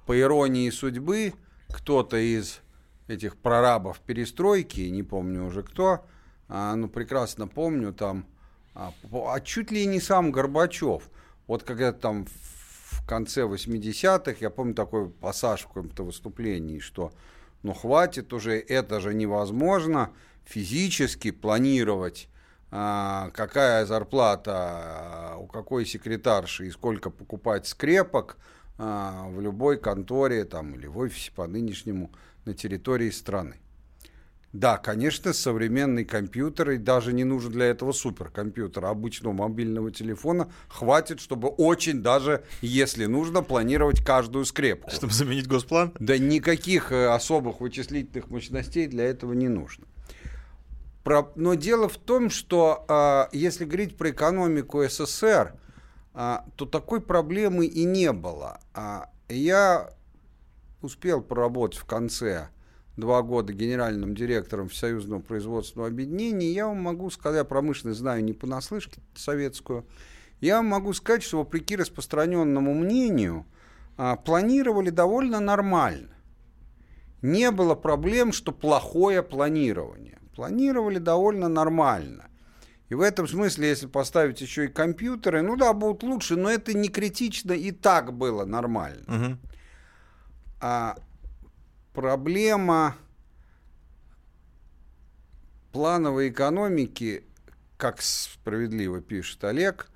По иронии судьбы, кто-то из этих прорабов перестройки, не помню уже кто, а, ну, прекрасно помню, там, а, а чуть ли не сам Горбачев, вот когда-то там в конце восьмидесятых, я помню такой пассаж в каком-то выступлении, что, ну, хватит уже, это же невозможно физически планировать, а, какая зарплата у какой секретарши и сколько покупать скрепок а, в любой конторе, там, или в офисе по нынешнему на территории страны. Да, конечно, современный компьютер, и даже не нужен для этого суперкомпьютер, обычного мобильного телефона хватит, чтобы очень даже, если нужно, планировать каждую скрепку. Чтобы заменить госплан? Да никаких особых вычислительных мощностей для этого не нужно. Про... Но дело в том, что а, если говорить про экономику СССР, а, то такой проблемы и не было. А, я... успел проработать в конце два года генеральным директором Всесоюзного производственного объединения, я вам могу сказать, я промышленность знаю не понаслышке советскую, я вам могу сказать, что вопреки распространенному мнению планировали довольно нормально. Не было проблем, что плохое планирование. Планировали довольно нормально. И в этом смысле, если поставить еще и компьютеры, ну да, будут лучше, но это не критично, и так было нормально. Угу. А проблема плановой экономики, как справедливо пишет Олег,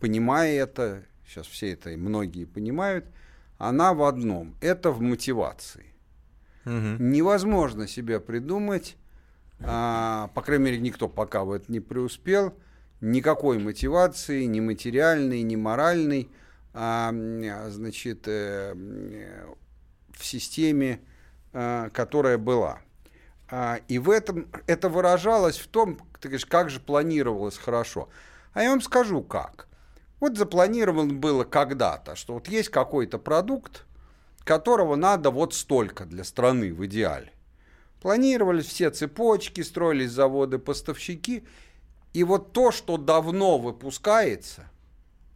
понимая это, сейчас все это и многие понимают, она в одном. Это в мотивации. Угу. Невозможно себе придумать А, по крайней мере, никто пока в это не преуспел. Никакой мотивации, ни материальной, ни моральной, а, значит, в системе, которая была. И в этом это выражалось в том, как же планировалось хорошо. А я вам скажу, как. Вот запланировано было когда-то, что вот есть какой-то продукт, которого надо вот столько для страны в идеале. Планировались все цепочки, строились заводы, поставщики. И вот то, что давно выпускается,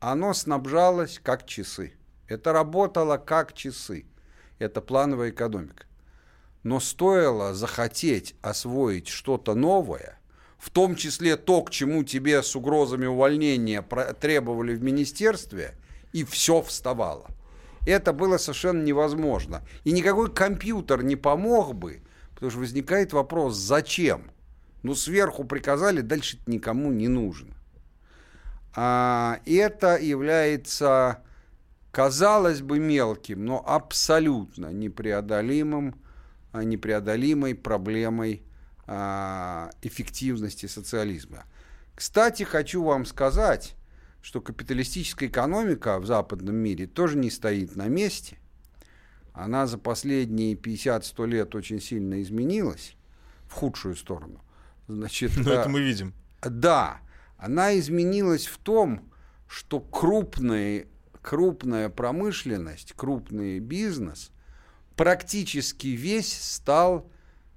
оно снабжалось как часы. Это работало как часы. Это плановая экономика. Но стоило захотеть освоить что-то новое, в том числе то, к чему тебе с угрозами увольнения требовали в министерстве, и все вставало. Это было совершенно невозможно. И никакой компьютер не помог бы, потому что возникает вопрос, зачем? Ну, сверху приказали, дальше это никому не нужно. А это является, казалось бы, мелким, но абсолютно непреодолимым, непреодолимой проблемой эффективности социализма. Кстати, хочу вам сказать, что капиталистическая экономика в западном мире тоже не стоит на месте. Она за последние пятьдесят-сто лет очень сильно изменилась в худшую сторону. Значит, но это мы видим. Да, она изменилась в том, что крупные, крупная промышленность, крупный бизнес практически весь стал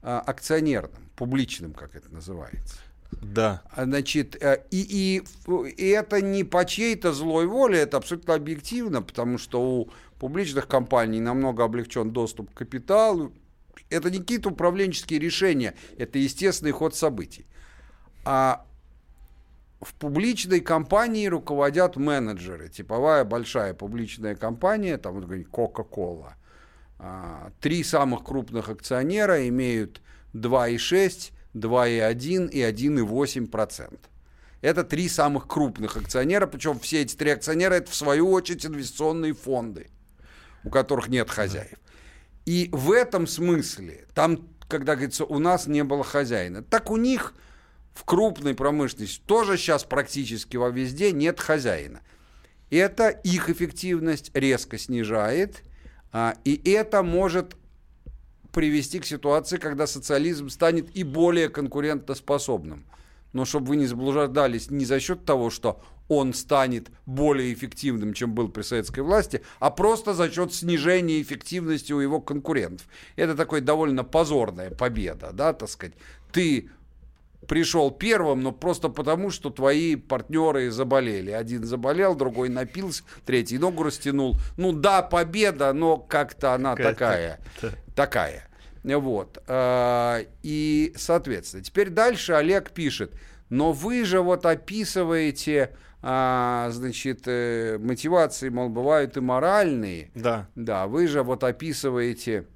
а, акционерным, публичным, как это называется. Да. Значит, и, и, и это не по чьей-то злой воле, это абсолютно объективно, потому что у публичных компаний намного облегчен доступ к капиталу. Это не какие-то управленческие решения, это естественный ход событий. А в публичной компании руководят менеджеры. Типовая большая публичная компания, там, вот, Coca-Cola. Три самых крупных акционера имеют два целых шесть десятых, два целых одна десятая и один целых восемь десятых процента. Это три самых крупных акционера, причем все эти три акционера – это, в свою очередь, инвестиционные фонды, у которых нет хозяев. И в этом смысле, там, когда говорится, у нас не было хозяина, так у них в крупной промышленности тоже сейчас практически во везде нет хозяина. Это их эффективность резко снижает, и это может привести к ситуации, когда социализм станет и более конкурентоспособным. Но чтобы вы не заблуждались не за счет того, что он станет более эффективным, чем был при советской власти, а просто за счет снижения эффективности у его конкурентов. Это такая довольно позорная победа, да, так сказать. Ты пришел первым, но просто потому, что твои партнеры заболели. Один заболел, другой напился, третий ногу растянул. Ну да, победа, но как-то она такая, такая. Вот. И, соответственно, теперь дальше Олег пишет. Но вы же вот описываете, а, значит, э, мотивации, мол, бывают и моральные. Да. Да, вы же вот описываете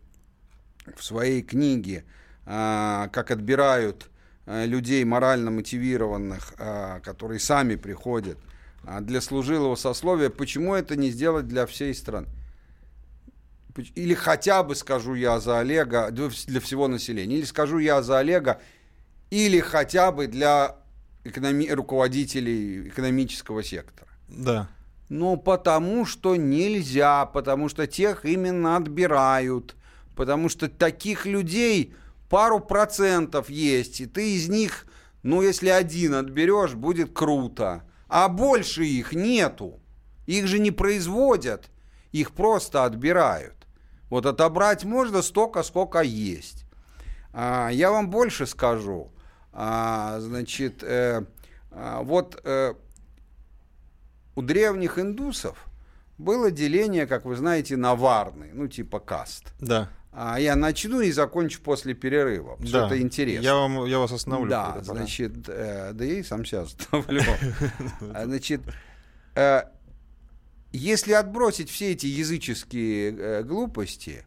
в своей книге, а, как отбирают а, людей морально мотивированных, а, которые сами приходят, а, для служилого сословия. Почему это не сделать для всей страны? Или хотя бы скажу я за Олега, для всего населения. Или скажу я за Олега, или хотя бы для экономи- руководителей экономического сектора. Да. Ну, потому что нельзя, потому что тех именно отбирают, потому что таких людей пару процентов есть, и ты из них, ну, если один отберешь, будет круто. А больше их нету. Их же не производят, их просто отбирают. Вот отобрать можно столько, сколько есть. А, я вам больше скажу. А, значит, э, э, вот э, у древних индусов было деление, как вы знаете, на варны, ну, типа каст. Да. А я начну и закончу после перерыва. Да. Что-то интересно. Я, вам, я вас остановлю. Да, когда, значит, э, да я и сам себя остановлю. Значит, э, если отбросить все эти языческие э, глупости...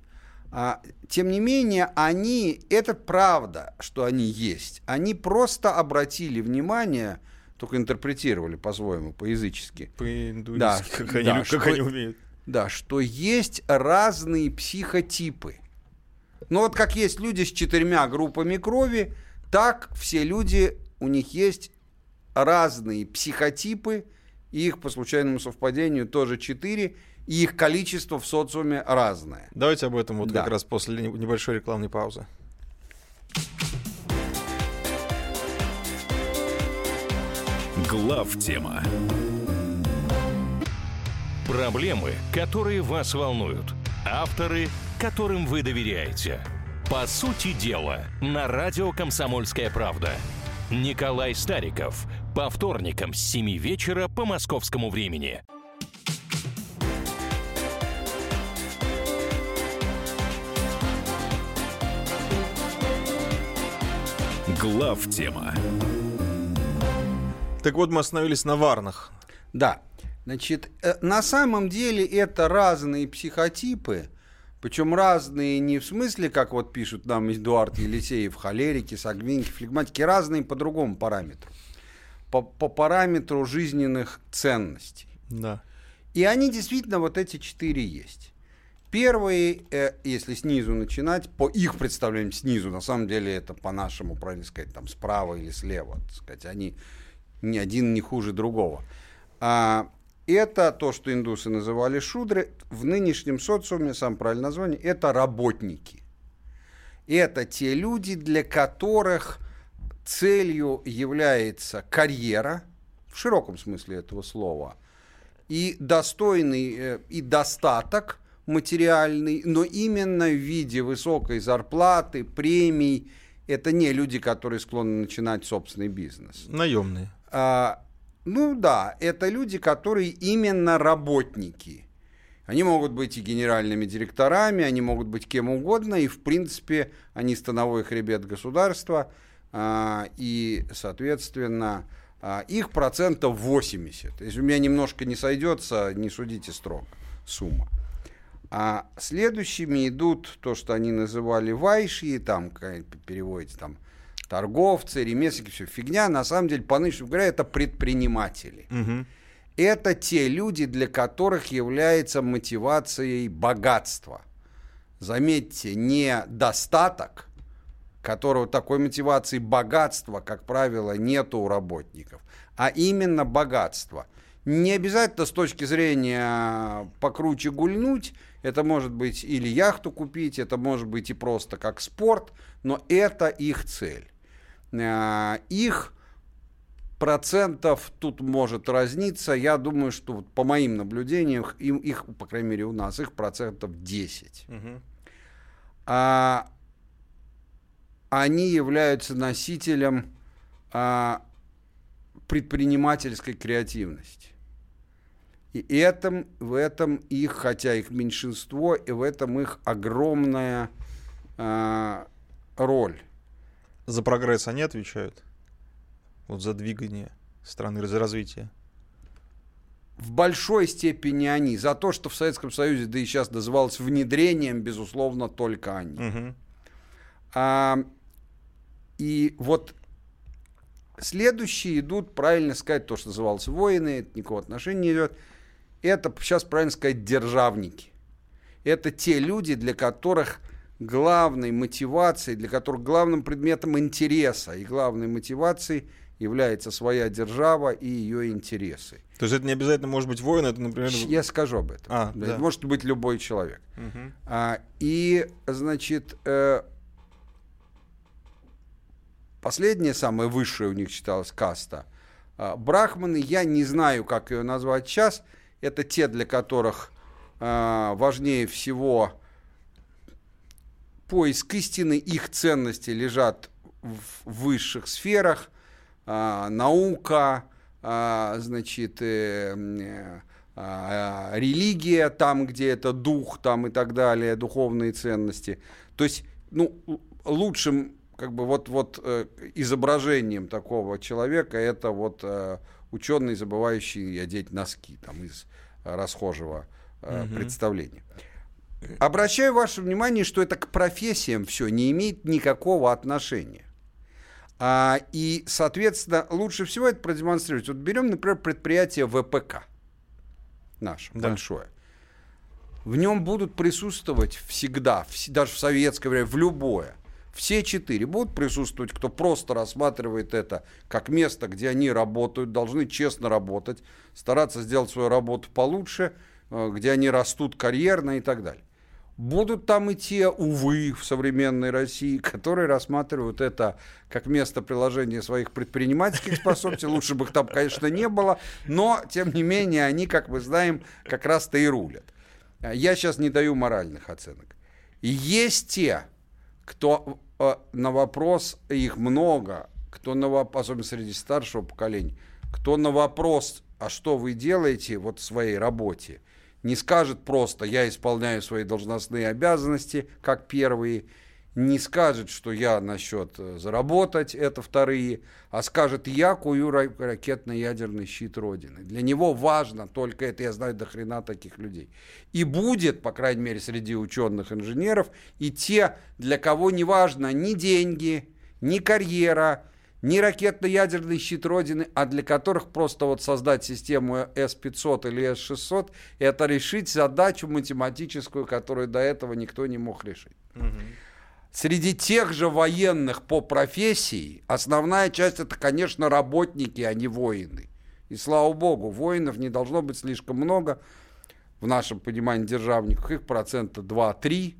А, тем не менее, они, это правда, что они есть. Они просто обратили внимание, только интерпретировали по-своему, по-язычески. По-индуистски, да, как, да, они, что, как они умеют. Да, что есть разные психотипы. Ну вот как есть люди с четырьмя группами крови, Так все люди, у них есть разные психотипы, их по случайному совпадению тоже четыре, и их количество в социуме разное. Давайте об этом вот да. как раз после небольшой рекламной паузы. Главтема. Проблемы, которые вас волнуют. Авторы, которым вы доверяете. По сути дела, на радио «Комсомольская правда». Николай Стариков. По вторникам с семи вечера по московскому времени. Главтема. Так вот, мы остановились на варнах. Да. Значит, на самом деле это разные психотипы, причем разные не в смысле, как вот пишут нам Эдуард Елисеев, холерики, сангвиники, флегматики, разные по другому параметру, по, по параметру жизненных ценностей. Да. И они действительно вот эти четыре есть. Первые, если снизу начинать, по их представлениям снизу, на самом деле это по-нашему, правильно сказать, там справа или слева, так сказать, они ни один не хуже другого. А это то, что индусы называли шудры, в нынешнем социуме, сам правильное название, это работники. Это те люди, для которых целью является карьера, в широком смысле этого слова, и достойный, и достаток материальный, но именно в виде высокой зарплаты, премий. Это не люди, которые склонны начинать собственный бизнес. Наемные. А, ну да, это люди, которые именно работники. Они могут быть и генеральными директорами, они могут быть кем угодно, и в принципе они становой хребет государства, и, соответственно, их процентов восемьдесят. Если у меня немножко не сойдется, не судите строго, сумма. А следующими идут то, что они называли вайши, там, переводится там, торговцы, ремесленники, все фигня. На самом деле, по нынешнему говоря, это предприниматели. Угу. Это те люди, для которых является мотивацией богатство. Заметьте, не достаток, которого такой мотивации богатства, как правило, нету у работников, а именно богатство. Не обязательно с точки зрения покруче гульнуть, это может быть или яхту купить, это может быть и просто как спорт, но это их цель. Их процентов тут может разниться, я думаю, что по моим наблюдениям, им, их, по крайней мере у нас, их процентов десять. Угу. А, они являются носителем а, предпринимательской креативности. И этом, в этом их, хотя их меньшинство, и в этом их огромная э, роль. За прогресс они отвечают? Вот за двигание страны, за развитие? В большой степени они. За то, что в Советском Союзе, да и сейчас называлось внедрением, безусловно, только они. Угу. А, и вот следующие идут, правильно сказать, то, что называлось воины, это никакого отношения не идет. Это, сейчас правильно сказать, державники. Это те люди, для которых главной мотивацией, для которых главным предметом интереса и главной мотивацией является своя держава и ее интересы. То есть это не обязательно может быть воин, это, например... Я скажу об этом. А, да. Это может быть любой человек. Угу. А, и, значит... Э, Последняя, самая высшая у них считалась каста. Брахманы, я не знаю, как ее назвать сейчас. Это те, для которых важнее всего поиск истины. Их ценности лежат в высших сферах. Наука, значит, религия, там, где это дух, там и так далее, духовные ценности. То есть, ну, лучшим... Как бы вот, вот э, изображением такого человека это вот э, ученый, забывающий одеть носки там, из э, расхожего э, угу. представления. Обращаю ваше внимание, что это к профессиям все не имеет никакого отношения. А, и, соответственно, лучше всего это продемонстрировать. Вот берем, например, предприятие вэ пэ ка наше, да. большое. В нем будут присутствовать всегда, в, даже в советское время, в любое. Все четыре будут присутствовать, кто просто рассматривает это как место, где они работают, должны честно работать, стараться сделать свою работу получше, где они растут карьерно и так далее. Будут там и те, увы, в современной России, которые рассматривают это как место приложения своих предпринимательских способностей. Лучше бы их там, конечно, не было, но, тем не менее, они, как мы знаем, как раз-то и рулят. Я сейчас не даю моральных оценок. И есть те, кто на вопрос, их много, кто на вопрос, особенно среди старшего поколения, кто на вопрос, а что вы делаете вот в своей работе, не скажет просто, я исполняю свои должностные обязанности, как первые, не скажет, что я насчет заработать, это вторые, а скажет, я кую ракетно-ядерный щит Родины. Для него важно только это, я знаю до хрена таких людей. И будет, по крайней мере, среди ученых, инженеров, и те, для кого не важно ни деньги, ни карьера, не ракетно-ядерный щит Родины, а для которых просто вот создать систему эс пятьсот или эс шестьсот – это решить задачу математическую, которую до этого никто не мог решить. Угу. Среди тех же военных по профессии основная часть – это, конечно, работники, а не воины. И, слава богу, воинов не должно быть слишком много. В нашем понимании державников их процента два-три,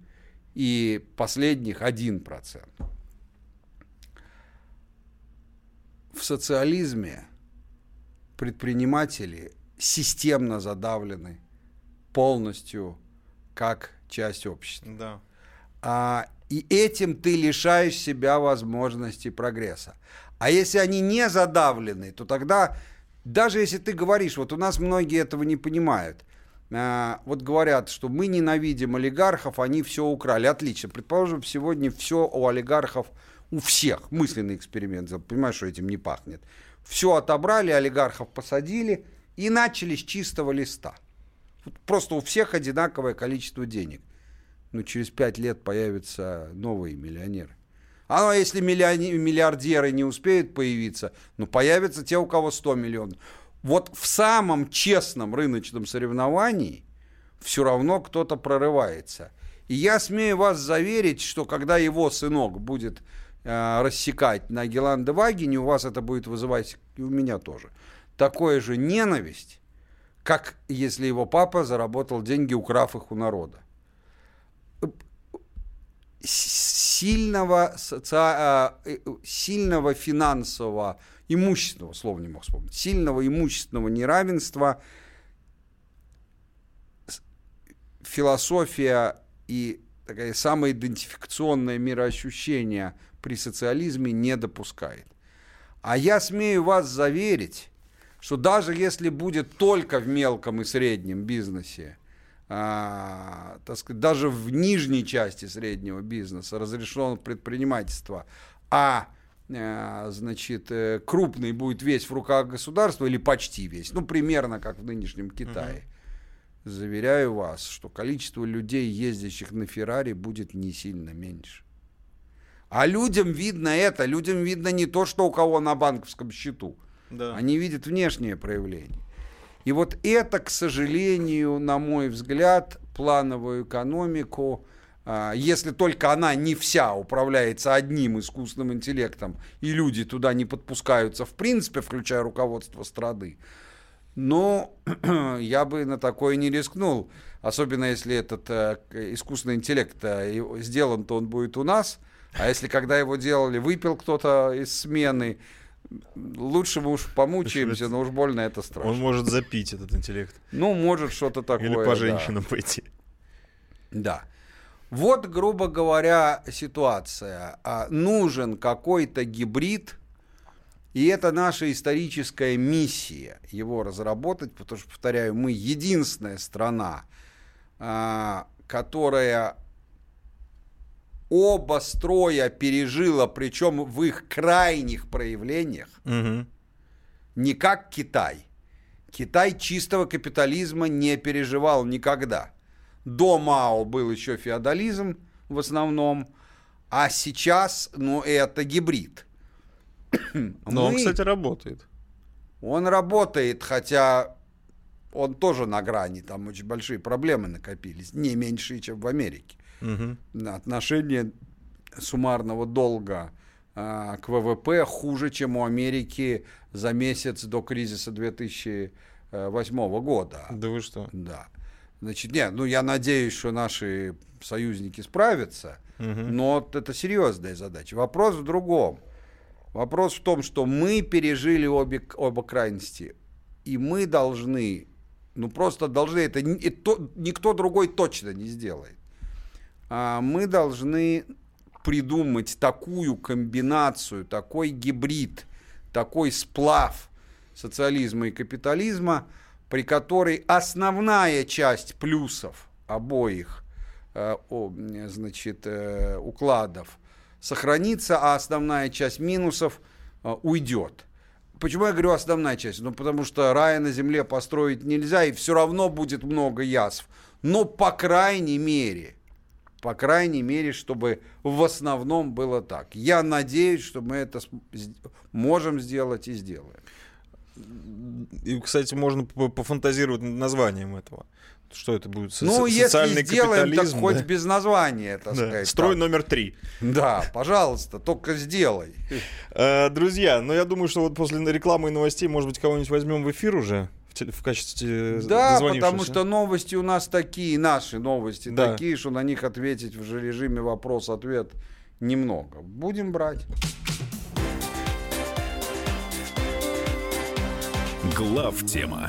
и последних один процент. В социализме предприниматели системно задавлены полностью как часть общества. Да. А, и этим ты лишаешь себя возможности прогресса. А если они не задавлены, то тогда, даже если ты говоришь, вот у нас многие этого не понимают, а, вот говорят, что мы ненавидим олигархов, они все украли. Отлично. Предположим, сегодня все у олигархов, у всех мысленный эксперимент, понимаешь, что этим не пахнет. Все отобрали, олигархов посадили и начали с чистого листа. Просто у всех одинаковое количество денег. Но через пять лет появятся новые миллионеры. А если миллиардеры не успеют появиться, ну появятся те, у кого сто миллионов. Вот в самом честном рыночном соревновании все равно кто-то прорывается. И я смею вас заверить, что когда его сынок будет рассекать на Геландвагене, у вас это будет вызывать, и у меня тоже, такую же ненависть, как если его папа заработал деньги, украв их у народа. Сильного, соци... сильного финансового, имущественного, слов не мог вспомнить, сильного имущественного неравенства философия и такая самоидентификационное мироощущение при социализме не допускает. А я смею вас заверить, что даже если будет только в мелком и среднем бизнесе, а, так сказать, даже в нижней части среднего бизнеса разрешено предпринимательство, а, а значит, крупный будет весь в руках государства или почти весь, ну примерно как в нынешнем Китае, угу. Заверяю вас, что количество людей, ездящих на Феррари, будет не сильно меньше. А людям видно это, людям видно не то, что у кого на банковском счету. Да. Они видят внешнее проявление. И вот это, к сожалению, на мой взгляд, плановую экономику, если только она не вся управляется одним искусственным интеллектом, и люди туда не подпускаются, в принципе, включая руководство страны, но я бы на такое не рискнул. Особенно если этот искусственный интеллект сделан, то он будет у нас. А если, когда его делали, выпил кто-то из смены, лучше мы уж помучаемся, но уж больно это страшно. Он может запить этот интеллект. Ну, может что-то такое. Или по женщинам да. пойти. Да. Вот, грубо говоря, ситуация. Нужен какой-то гибрид, и это наша историческая миссия, его разработать, потому что, повторяю, мы единственная страна, которая... оба строя пережила, причем в их крайних проявлениях, угу. не как Китай. Китай чистого капитализма не переживал никогда. До Мао был еще феодализм в основном, а сейчас, ну, это гибрид. Но он, кстати, работает. Он работает, хотя он тоже на грани, там очень большие проблемы накопились, не меньшие, чем в Америке. Угу. Отношения суммарного долга к вэ вэ пэ хуже, чем у Америки за месяц до кризиса две тысячи восьмого года. Да вы что? Да. Значит, нет, ну я надеюсь, что наши союзники справятся, угу. но это серьезная задача. Вопрос в другом. Вопрос в том, что мы пережили обе, оба крайности, и мы должны, ну просто должны, это, это никто другой точно не сделает. А мы должны придумать такую комбинацию, такой гибрид, такой сплав социализма и капитализма, при которой основная часть плюсов обоих э, о, значит, э, укладов сохранится, а основная часть минусов э, уйдет. Почему я говорю основная часть? Ну, потому что рая на земле построить нельзя, и все равно будет много язв. Но по крайней мере, по крайней мере, чтобы в основном было так. Я надеюсь, что мы это можем сделать и сделаем. И, кстати, можно пофантазировать над названием этого. Что это будет? Со- ну, социальный если сделаем, капитализм, так хоть да? без названия, так да. сказать. Строй там. Номер три. Да, пожалуйста, только сделай. Друзья, ну я думаю, что вот после рекламы и новостей, может быть, кого-нибудь возьмем в эфир уже в качестве да, потому что новости у нас такие, наши новости да. такие, что на них ответить в же режиме вопрос-ответ немного. Будем брать. ГлавТема.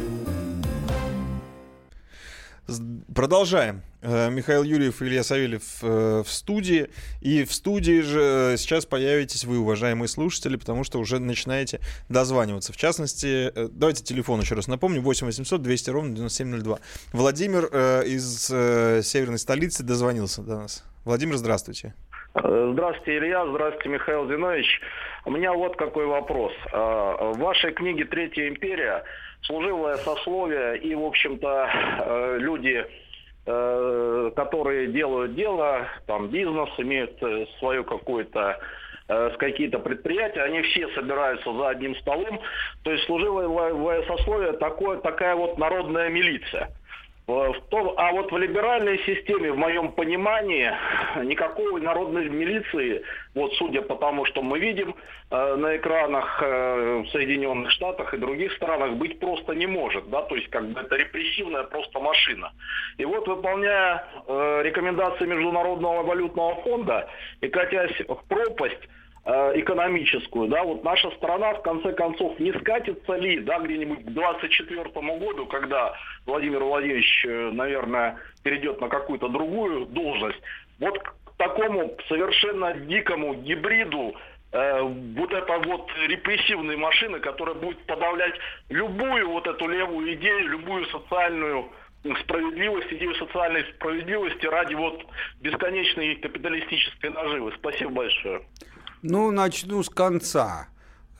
Продолжаем. Михаил Юрьев и Илья Савельев в студии. И в студии же сейчас появитесь вы, уважаемые слушатели, потому что уже начинаете дозваниваться. В частности, давайте телефон еще раз напомню. восемь восемьсот двести ровно девяносто семь ноль два. Владимир из северной столицы дозвонился до нас. Владимир, здравствуйте. Здравствуйте, Илья. Здравствуйте, Михаил Зинович. У меня вот какой вопрос. В вашей книге «Третья империя» служилое сословие и, в общем-то, люди, которые делают дело, там бизнес, имеют свою какую-то, какие-то предприятия, они все собираются за одним столом. То есть служилое сословие такое, такая вот народная милиция. А вот в либеральной системе, в моем понимании, никакой народной милиции, вот судя по тому, что мы видим э, на экранах э, в Соединенных Штатах и других странах, быть просто не может, да, то есть как бы это репрессивная просто машина. И вот, выполняя э, рекомендации Международного валютного фонда и катясь в пропасть экономическую, да, вот наша страна в конце концов не скатится ли, да, где-нибудь к двадцать четвёртому году, когда Владимир Владимирович, наверное, перейдет на какую-то другую должность, вот к такому совершенно дикому гибриду э, вот этой вот репрессивной машины, которая будет подавлять любую вот эту левую идею, любую социальную справедливость, идею социальной справедливости ради вот бесконечной капиталистической наживы. Спасибо большое. Ну, начну с конца.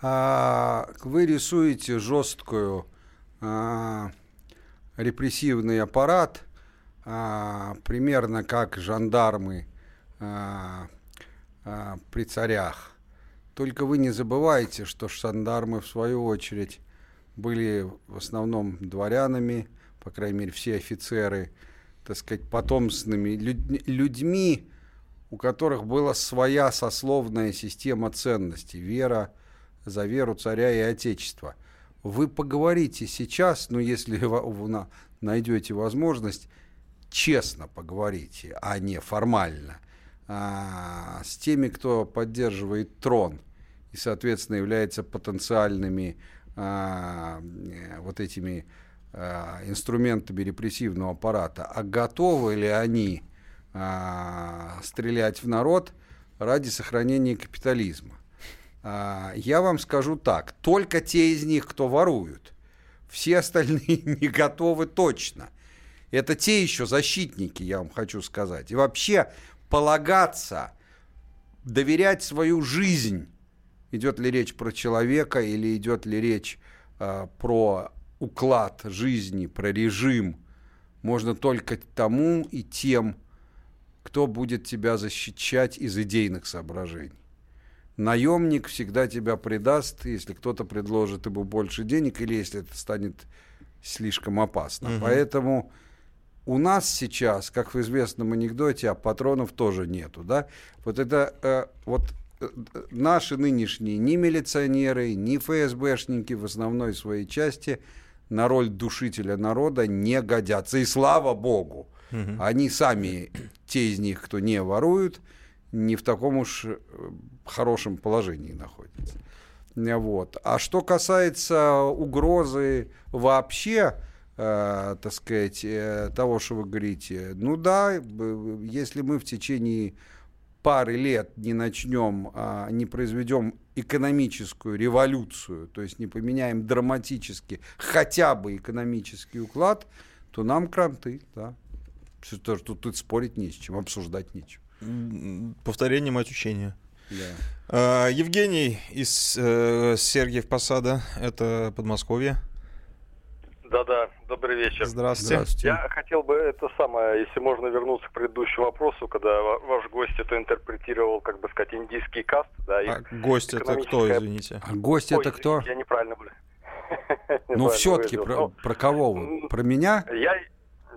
Вы рисуете жесткую репрессивный аппарат, примерно как жандармы при царях. Только вы не забывайте, что жандармы, в свою очередь, были в основном дворянами, по крайней мере, все офицеры, так сказать, потомственными людьми, у которых была своя сословная система ценностей, вера за веру царя и отечества. Вы поговорите сейчас, ну, если вы найдете возможность, честно поговорите, а не формально, а, с теми, кто поддерживает трон и, соответственно, является потенциальными а, вот этими а, инструментами репрессивного аппарата. А готовы ли они стрелять в народ ради сохранения капитализма? Я вам скажу так, только те из них, кто воруют, все остальные не готовы точно. Это те еще защитники, я вам хочу сказать. И вообще полагаться доверять свою жизнь. Идет ли речь про человека или идет ли речь э, про уклад жизни, про режим, можно только тому и тем, кто будет тебя защищать из идейных соображений. Наемник всегда тебя предаст, если кто-то предложит ему больше денег или если это станет слишком опасно. Угу. Поэтому у нас сейчас, как в известном анекдоте, а патронов тоже нету, да? Вот это э, вот э, наши нынешние ни милиционеры, ни ФСБшники в основной своей части на роль душителя народа не годятся. И слава богу, угу. Они сами, те из них, кто не воруют, не в таком уж хорошем положении находятся. Вот. А что касается угрозы вообще, э, так сказать, э, того, что вы говорите, ну да, если мы в течение пары лет не начнем, э, не произведем экономическую революцию, то есть не поменяем драматически хотя бы экономический уклад, то нам кранты, да. Тут, тут, тут спорить не с чем, обсуждать нечего. Повторением отучения. Да. Евгений из э, Сергиев Посада, это Подмосковье. Да-да, добрый вечер. Здравствуйте. Здравствуйте. Я хотел бы это самое, если можно вернуться к предыдущему вопросу, когда ваш гость это интерпретировал, как бы сказать, индийский каст. Да, а гость это кто, извините? А гость Ой, это кто? Я неправильно был. Ну все-таки про, про кого вы? Про меня? Я...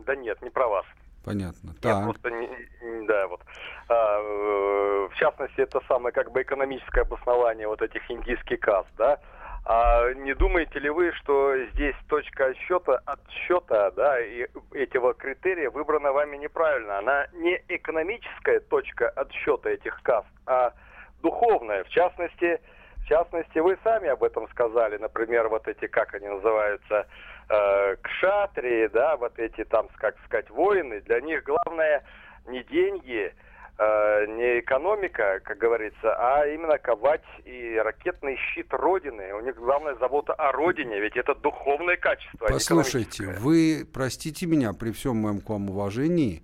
Да нет, не про вас. Понятно. Я так. просто не, не, да, вот. А, в частности, это самое как бы экономическое обоснование вот этих индийских каст, да. А не думаете ли вы, что здесь точка отсчета, отсчета, да, и этого критерия выбрана вами неправильно? Она не экономическая точка отсчета этих каст, а духовная. В частности, в частности, вы сами об этом сказали, например, вот эти, как они называются, кшатрии, да, вот эти там, как сказать, воины, для них главное не деньги, э, не экономика, как говорится, а именно ковать и ракетный щит Родины. У них главная забота о Родине, ведь это духовное качество. Послушайте, вы, простите меня, при всем моем к вам уважении,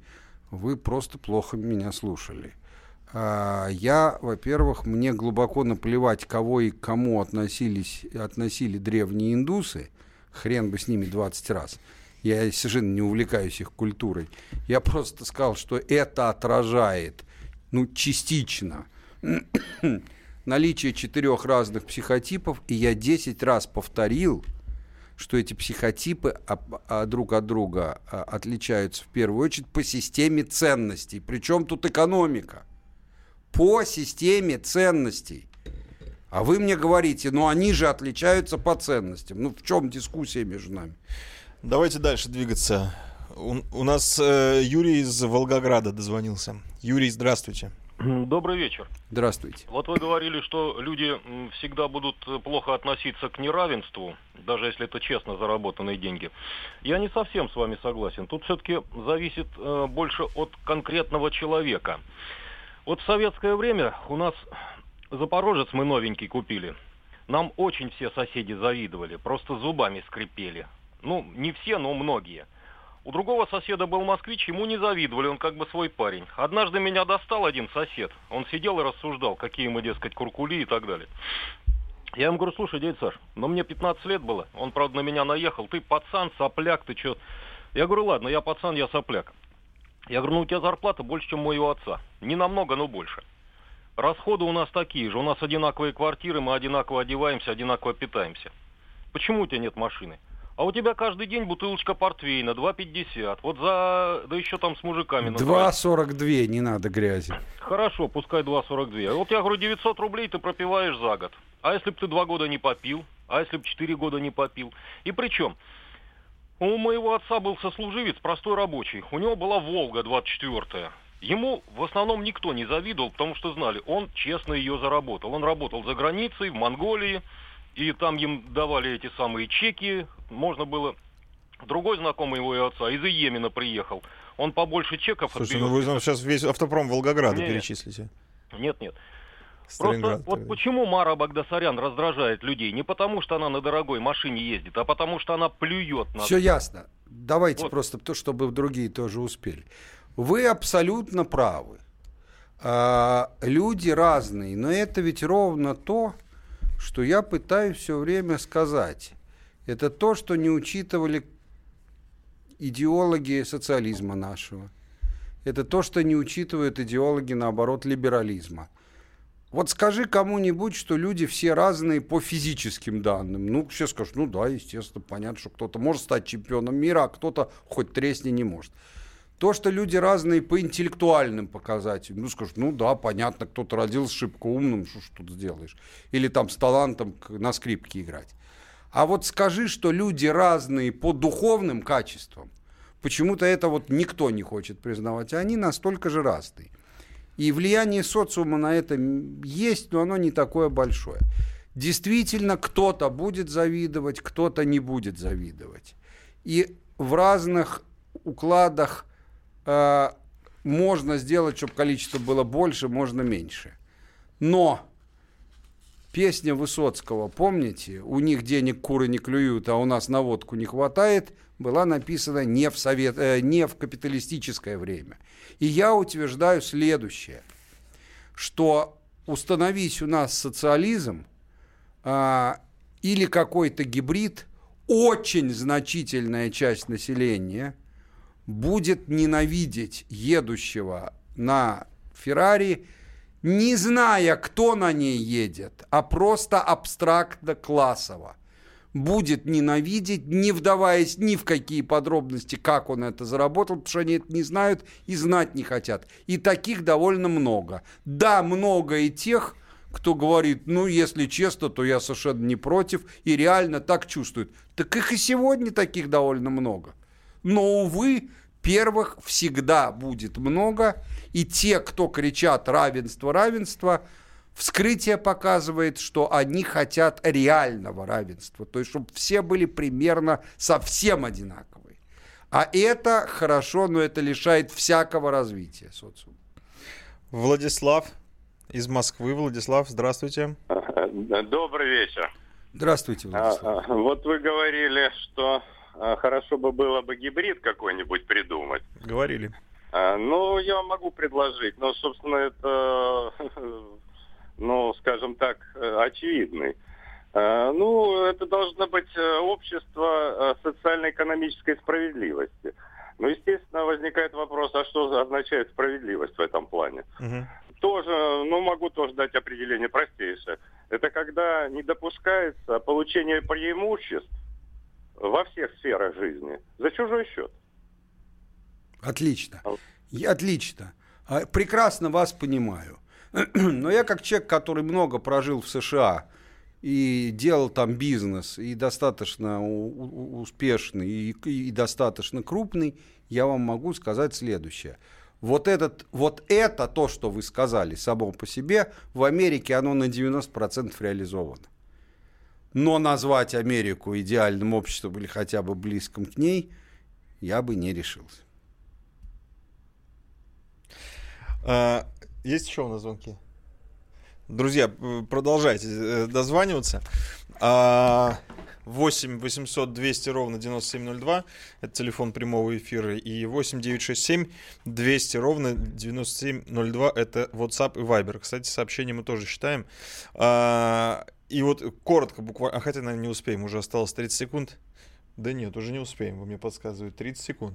вы просто плохо меня слушали. Я, во-первых, мне глубоко наплевать, кого и к кому относились, относили древние индусы. Хрен бы с ними двадцать раз. Я совершенно не увлекаюсь их культурой. Я просто сказал, что это отражает, ну, частично, наличие четырех разных психотипов. И я десять раз повторил, что эти психотипы друг от друга отличаются в первую очередь по системе ценностей. Причем тут экономика. По системе ценностей. А вы мне говорите, ну они же отличаются по ценностям. Ну в чем дискуссия между нами? Давайте дальше двигаться. У, у нас э, Юрий из Волгограда дозвонился. Юрий, здравствуйте. Добрый вечер. Здравствуйте. Вот вы говорили, что люди всегда будут плохо относиться к неравенству, даже если это честно заработанные деньги. Я не совсем с вами согласен. Тут все-таки зависит э, больше от конкретного человека. Вот в советское время у нас... Запорожец мы новенький купили. Нам очень все соседи завидовали, просто зубами скрипели. Ну, не все, но многие. У другого соседа был москвич, ему не завидовали, он как бы свой парень. Однажды меня достал один сосед. Он сидел и рассуждал, какие мы, дескать, куркули и так далее. Я ему говорю, слушай, дядя Саш, но мне пятнадцать лет было. Он, правда, на меня наехал. Ты пацан, сопляк, ты чё? Я говорю, ладно, я пацан, я сопляк. Я говорю, ну у тебя зарплата больше, чем у моего отца. Не намного, но больше. Расходы у нас такие же. У нас одинаковые квартиры, мы одинаково одеваемся, одинаково питаемся. Почему у тебя нет машины? А у тебя каждый день бутылочка портвейна, два пятьдесят. Вот за... Да еще там с мужиками... два сорок два, не надо грязи. Хорошо, пускай два сорок два. Вот я говорю, девятьсот рублей ты пропиваешь за год. А если бы ты два года не попил? А если бы четыре года не попил? И причем, у моего отца был сослуживец, простой рабочий. У него была «Волга» двадцать четвёртая. Ему в основном никто не завидовал, потому что знали, он честно ее заработал. Он работал за границей, в Монголии, и там им давали эти самые чеки. Можно было... Другой знакомый его отца из Йемена приехал. Он побольше чеков... Слушайте, отберет. Ну вы нам сейчас весь автопром Волгограда нет, перечислите. Нет, нет. Просто вот почему Мара Багдасарян раздражает людей? Не потому, что она на дорогой машине ездит, а потому, что она плюет на... Все ясно. Давайте вот. Просто то, чтобы другие тоже успели. Вы абсолютно правы. люди разные, но это ведь ровно то, что я пытаюсь все время сказать. Это то, что не учитывали идеологи социализма нашего. Это то, что не учитывают идеологи, наоборот, либерализма. Вот скажи кому-нибудь, что люди все разные по физическим данным. Ну, все скажут, ну да, естественно, понятно, что кто-то может стать чемпионом мира, а кто-то хоть тресни не может. То, что люди разные по интеллектуальным показателям. Ну, скажут, ну да, понятно, кто-то родился шибко умным, что ж тут сделаешь. Или там с талантом на скрипке играть. А вот скажи, что люди разные по духовным качествам. Почему-то это вот никто не хочет признавать. А они настолько же разные. И влияние социума на это есть, но оно не такое большое. Действительно, кто-то будет завидовать, кто-то не будет завидовать. И в разных укладах можно сделать, чтобы количество было больше, можно меньше. Но песня Высоцкого, помните, у них денег куры не клюют, а у нас на водку не хватает, была написана не в, совет, э, не в капиталистическое время. И я утверждаю следующее, что установись у нас социализм э, или какой-то гибрид, очень значительная часть населения будет ненавидеть едущего на Феррари, не зная, кто на ней едет, а просто абстрактно классово. Будет ненавидеть, не вдаваясь ни в какие подробности, как он это заработал, потому что они это не знают и знать не хотят. И таких довольно много. Да, много и тех, кто говорит, ну, если честно, то я совершенно не против, и реально так чувствует. Так их и сегодня таких довольно много. Но, увы, первых всегда будет много, и те, кто кричат «равенство, равенство», вскрытие показывает, что они хотят реального равенства, то есть чтобы все были примерно совсем одинаковые. А это хорошо, но это лишает всякого развития социума. Владислав из Москвы. Владислав, здравствуйте. Добрый вечер. Здравствуйте, Владислав. А, вот вы говорили, что... Хорошо бы было бы гибрид какой-нибудь придумать. Говорили. Ну, я могу предложить, но, собственно, это, ну, скажем так, очевидный. Ну, это должно быть общество социально-экономической справедливости. Ну, естественно, возникает вопрос, а что означает справедливость в этом плане? Угу. Тоже, ну, могу тоже дать определение простейшее. Это когда не допускается получение преимуществ во всех сферах жизни за чужой счет. Отлично. Отлично. Прекрасно вас понимаю. Но я как человек, который много прожил в США и делал там бизнес, и достаточно успешный, и, и достаточно крупный, я вам могу сказать следующее. Вот, этот, вот это, то, что вы сказали само по себе, в Америке оно на девяносто процентов реализовано. Но назвать Америку идеальным обществом или хотя бы близким к ней я бы не решился. А, есть еще у нас звонки? Друзья, продолжайте дозваниваться. А, восемь восемьсот двести ровно девяносто семь ноль два. Это телефон прямого эфира. И восемь девятьсот шестьдесят семь двести ровно девяносто семь ноль два. Это WhatsApp и Viber. Кстати, сообщения мы тоже считаем. А, И вот коротко буквально, а хотя, наверное, не успеем, уже осталось тридцать секунд. Да нет, уже не успеем, вы мне подсказываете, тридцать секунд.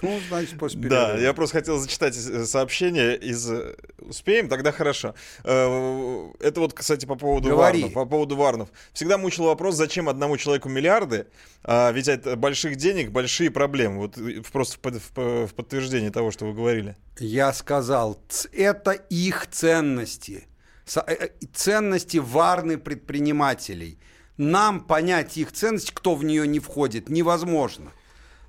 Ну, значит, поспеем. Да, я просто хотел зачитать сообщение из... Успеем? Тогда хорошо. Это вот, кстати, по поводу Говори. Варнов. По поводу Варнов. Всегда мучил вопрос, зачем одному человеку миллиарды, а ведь от больших денег большие проблемы. Вот просто в подтверждение того, что вы говорили. Я сказал, это их ценности. Ценности варны предпринимателей. Нам понять их ценность, кто в нее не входит, невозможно.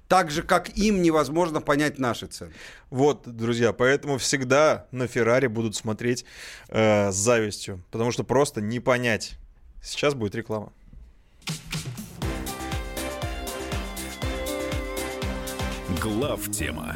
Так же, как им невозможно понять наши ценности. Вот, друзья, поэтому всегда на Феррари будут смотреть э, с завистью, потому что просто не понять. Сейчас будет реклама. Главтема.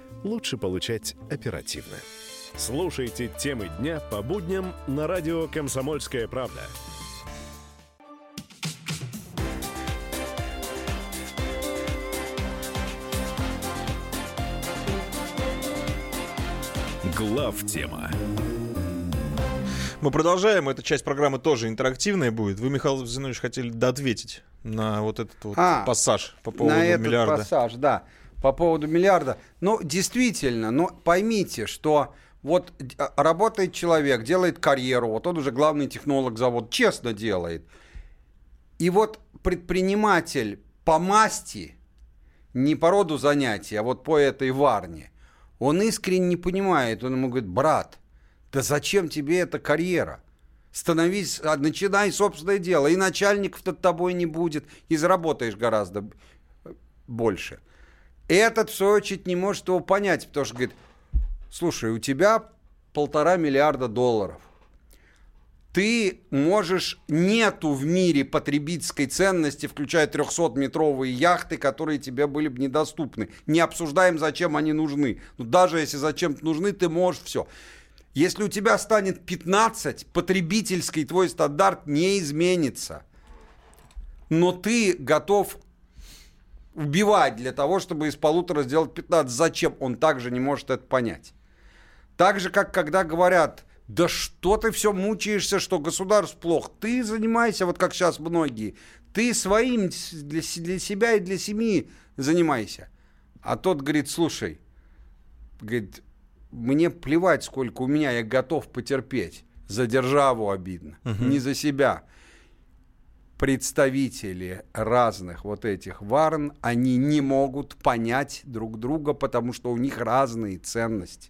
лучше получать оперативно. Слушайте темы дня по будням на радио «Комсомольская правда». «ГлавТема». Мы продолжаем. Эта часть программы тоже интерактивная будет. Вы, Михаил Владимирович, хотели доответить на вот этот вот а, пассаж по поводу на этот миллиарда. Пассаж, да, по поводу миллиарда. Ну, действительно, но поймите, что вот работает человек, делает карьеру, вот он уже главный технолог завода, честно делает. И вот предприниматель по масти, не по роду занятий, а вот по этой варне, он искренне не понимает, он ему говорит: брат, да зачем тебе эта карьера? Становись, начинай собственное дело, и начальников над тобой не будет, и заработаешь гораздо больше. Этот, в свою очередь, не может его понять, потому что говорит: слушай, у тебя полтора миллиарда долларов. Ты можешь, нету в мире потребительской ценности, включая трехсотметровые яхты, которые тебе были бы недоступны. Не обсуждаем, зачем они нужны. Но даже если зачем-то нужны, ты можешь все. Если у тебя станет пятнадцать, потребительский твой стандарт не изменится. Но ты готов убивать для того, чтобы из полутора сделать пятнадцать. Зачем? Он также не может это понять. Так же, как когда говорят: да что ты все мучаешься, что государство плохо. Ты занимайся, вот как сейчас многие, ты своим для, для себя и для семьи занимайся. А тот говорит: слушай, говорит, мне плевать, сколько у меня, я готов потерпеть. За державу обидно, угу. не за себя. Представители разных вот этих варн, они не могут понять друг друга, потому что у них разные ценности.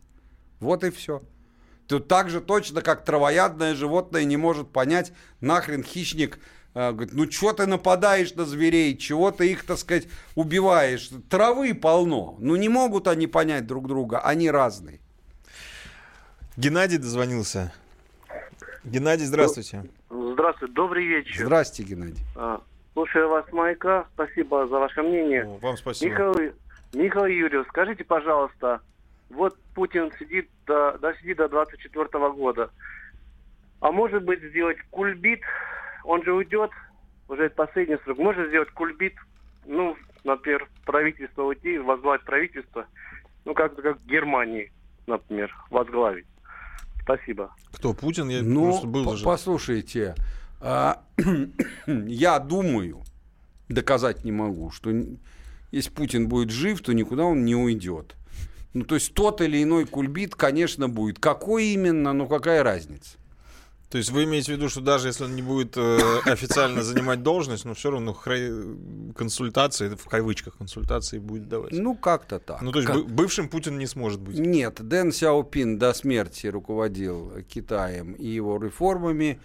Вот и все. Тут так же точно, как травоядное животное не может понять, нахрен хищник, э, говорит: ну чего ты нападаешь на зверей, чего ты их, так сказать, убиваешь, травы полно. Ну не могут они понять друг друга, они разные. Геннадий дозвонился. Геннадий, здравствуйте. Здравствуйте, добрый вечер. Здравствуйте, Геннадий. Слушаю вас, Майка. Спасибо за ваше мнение. О, вам спасибо. Михаил, Михаил Юрьевич, скажите, пожалуйста, вот Путин сидит до, до, сидит до двадцать четвёртого года. А может быть сделать кульбит? Он же уйдет, уже последний срок. Может сделать кульбит, ну, например, правительство уйти, возглавить правительство, ну, как-то как в Германии, например, возглавить. Спасибо. Кто, Путин? Я ну, просто был по- послушайте, а, я думаю, доказать не могу, что если Путин будет жив, то никуда он не уйдет. Ну, то есть тот или иной кульбит, конечно, будет. Какой именно, ну какая разница? То есть вы имеете в виду, что даже если он не будет э, официально занимать должность, но все равно хра- консультации, в кавычках консультации, будет давать? Ну, как-то так. Ну, то есть как... бывшим Путин не сможет быть? Нет, Дэн Сяопин до смерти руководил Китаем и его реформами.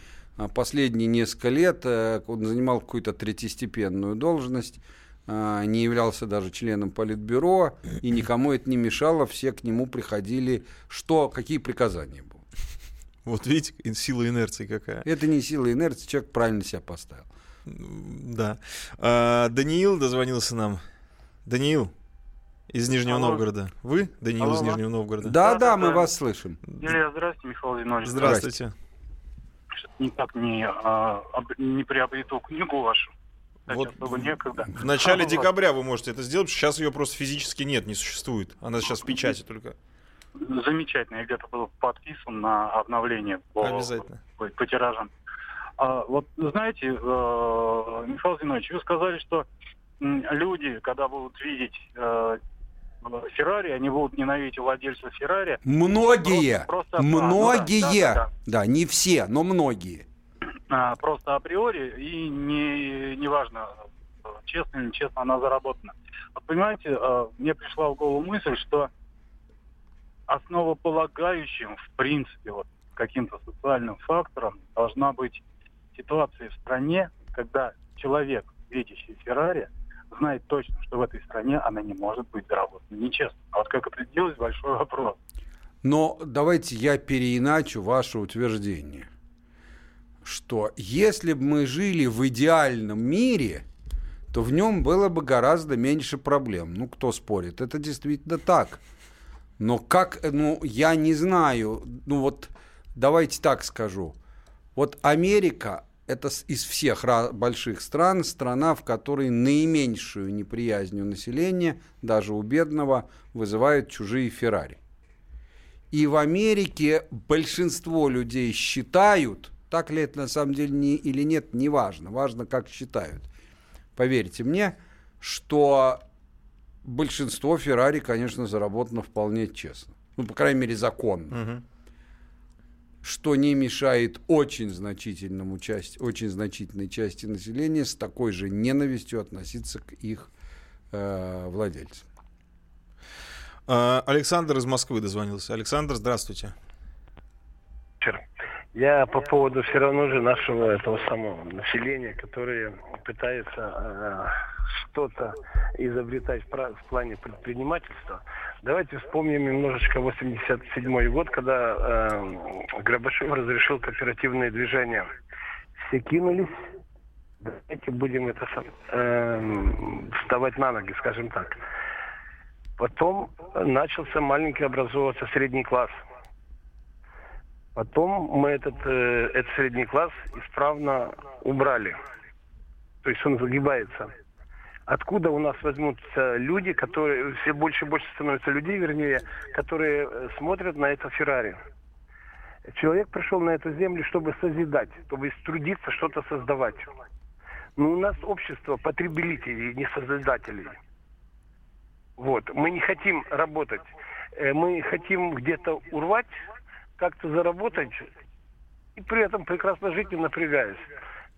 Последние несколько лет он занимал какую-то третьестепенную должность, не являлся даже членом политбюро, и никому это не мешало, все к нему приходили. Что, какие приказания были? Вот видите, сила инерции какая. Это не сила инерции, человек правильно себя поставил. Да. А, Даниил дозвонился нам. Даниил из Нижнего Алло. Новгорода. Вы, Даниил Алло. из Нижнего Новгорода? Да, да, да, мы вас слышим. Юлия, здравствуйте, Михаил Владимирович. Здравствуйте. Что-то никак не, а, не приобрету книгу вашу. Вот в начале а, декабря вы можете это сделать, потому что сейчас ее просто физически нет, не существует. Она сейчас в печати только. Замечательно, я где-то был подписан на обновление по, по, по тиражам. А, вот знаете, э, Михаил Зинович, вы сказали, что люди, когда будут видеть э, Феррари, они будут ненавидеть владельца Феррари. Многие, просто, просто, многие, ну, да, да, да, да. да, не все, но многие. А, просто априори, и не, не важно, честно или нечестно она заработана. Вот понимаете, э, мне пришла в голову мысль, что основополагающим, в принципе, вот каким-то социальным фактором должна быть ситуация в стране, когда человек, видящий Феррари, знает точно, что в этой стране она не может быть заработана нечестно. А вот как это делать, большой вопрос. Но давайте я переиначу ваше утверждение, что если бы мы жили в идеальном мире, то в нем было бы гораздо меньше проблем. Ну, кто спорит? Это действительно так. Но как, ну, я не знаю, ну вот, давайте так скажу. Вот Америка – это из всех больших стран страна, в которой наименьшую неприязнь у населения, даже у бедного, вызывают чужие Феррари. И в Америке большинство людей считают, так ли это на самом деле не, или нет, не важно, важно, как считают. Поверьте мне, что большинство Феррари, конечно, заработано вполне честно. Ну, по крайней мере, законно. Угу. Что не мешает очень значительному часть, очень значительной части населения с такой же ненавистью относиться к их э, владельцам. Александр из Москвы дозвонился. Александр, здравствуйте. Я по поводу все равно же нашего этого самого населения, которое пытается э, что-то изобретать в плане предпринимательства. Давайте вспомним немножечко восемьдесят седьмой год, когда э, Горбачев разрешил кооперативные движения. Все кинулись. Давайте будем это э, вставать на ноги, скажем так. Потом начался маленький образовываться средний класс. Потом мы этот, э, этот средний класс исправно убрали. То есть он загибается. Откуда у нас возьмутся люди, которые... Все больше и больше становятся людей, вернее, которые смотрят на это Феррари. Человек пришел на эту землю, чтобы созидать, чтобы трудиться, что-то создавать. Но у нас общество потребителей, не созидателей. Вот. Мы не хотим работать. Мы хотим где-то урвать, как-то заработать и при этом прекрасно жить, не напрягаясь.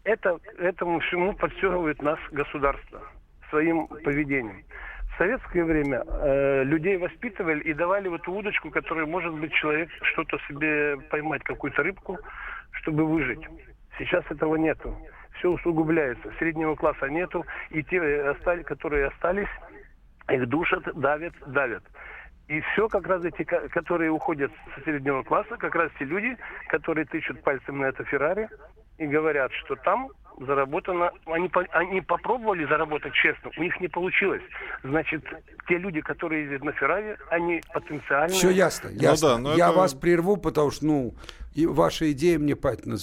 Это, этому всему подстегивает нас государство своим поведением. В советское время э, людей воспитывали и давали вот эту удочку, которую, может быть, человек что-то себе поймать, какую-то рыбку, чтобы выжить. Сейчас этого нету. Все усугубляется. Среднего класса нету. И те, которые остались, их душат, давят, давят. И все, как раз эти, которые уходят со среднего класса, как раз те люди, которые тычут пальцем на это Феррари и говорят, что там заработано... Они, они попробовали заработать честно, у них не получилось. Значит, те люди, которые ездят на Феррари, они потенциально... Все ясно, ясно. Ну, да, но я это... вас прерву, потому что, ну, и ваша идея мне понятна.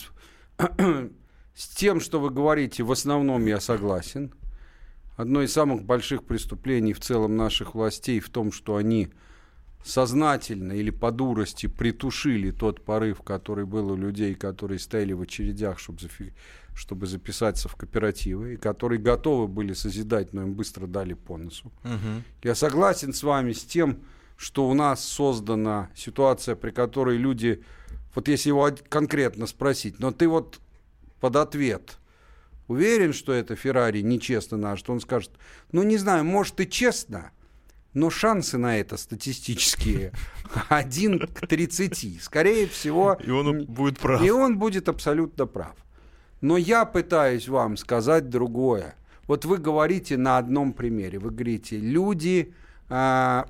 С тем, что вы говорите, в основном я согласен. Одно из самых больших преступлений в целом наших властей в том, что они... сознательно или по дурости притушили тот порыв, который был у людей, которые стояли в очередях, чтобы, зафи... чтобы записаться в кооперативы, и которые готовы были созидать, но им быстро дали по носу. Угу. Я согласен с вами с тем, что у нас создана ситуация, при которой люди... Вот если его конкретно спросить, но ты вот под ответ уверен, что это Феррари нечестно наш, что он скажет, ну не знаю, может и честно, но шансы на это статистические один к тридцати. Скорее всего... И он будет прав. И он будет абсолютно прав. Но я пытаюсь вам сказать другое. Вот вы говорите на одном примере. Вы говорите, люди а,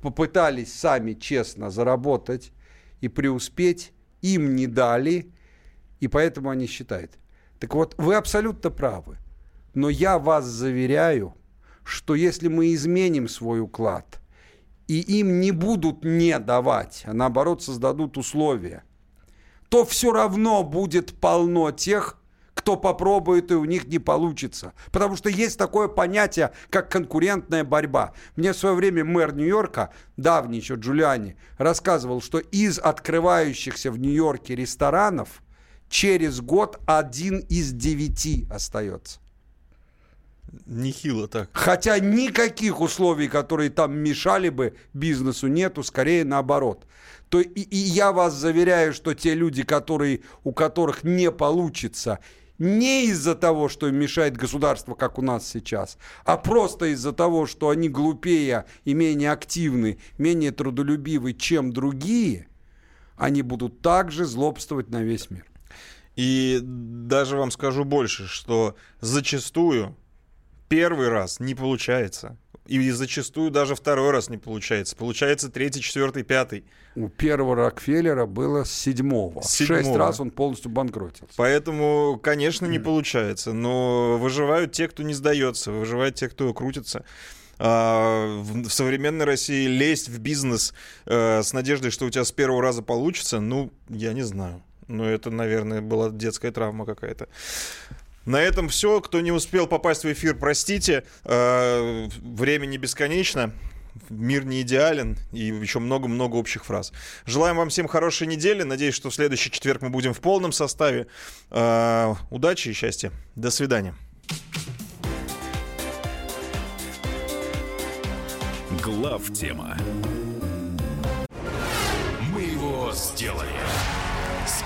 попытались сами честно заработать и преуспеть. Им не дали. И поэтому они считают. Так вот, вы абсолютно правы. Но я вас заверяю, что если мы изменим свой уклад, и им не будут не давать, а наоборот создадут условия, то все равно будет полно тех, кто попробует, и у них не получится. Потому что есть такое понятие, как конкурентная борьба. Мне в свое время мэр Нью-Йорка, давний еще Джулиани, рассказывал, что из открывающихся в Нью-Йорке ресторанов через год один из девяти остается. Нехило так. Хотя никаких условий, которые там мешали бы бизнесу, нету, скорее наоборот. То и, и я вас заверяю, что те люди, которые, у которых не получится, не из-за того, что им мешает государство, как у нас сейчас, а просто из-за того, что они глупее и менее активны, менее трудолюбивы, чем другие, они будут также злобствовать на весь мир. И даже вам скажу больше, что зачастую первый раз не получается. И зачастую даже второй раз не получается. Получается третий, четвертый, пятый. У первого Рокфеллера было с седьмого. седьмого. Шесть раз он полностью банкротился. Поэтому, конечно, не mm. получается. Но выживают те, кто не сдается. Выживают те, кто крутится. А в современной России лезть в бизнес а, с надеждой, что у тебя с первого раза получится, ну, я не знаю. Но это, наверное, была детская травма какая-то. На этом все. Кто не успел попасть в эфир, простите. Времени бесконечно. Мир не идеален. И еще много-много общих фраз. Желаем вам всем хорошей недели. Надеюсь, что в следующий четверг мы будем в полном составе. Удачи и счастья. До свидания. Главтема. Мы его сделали.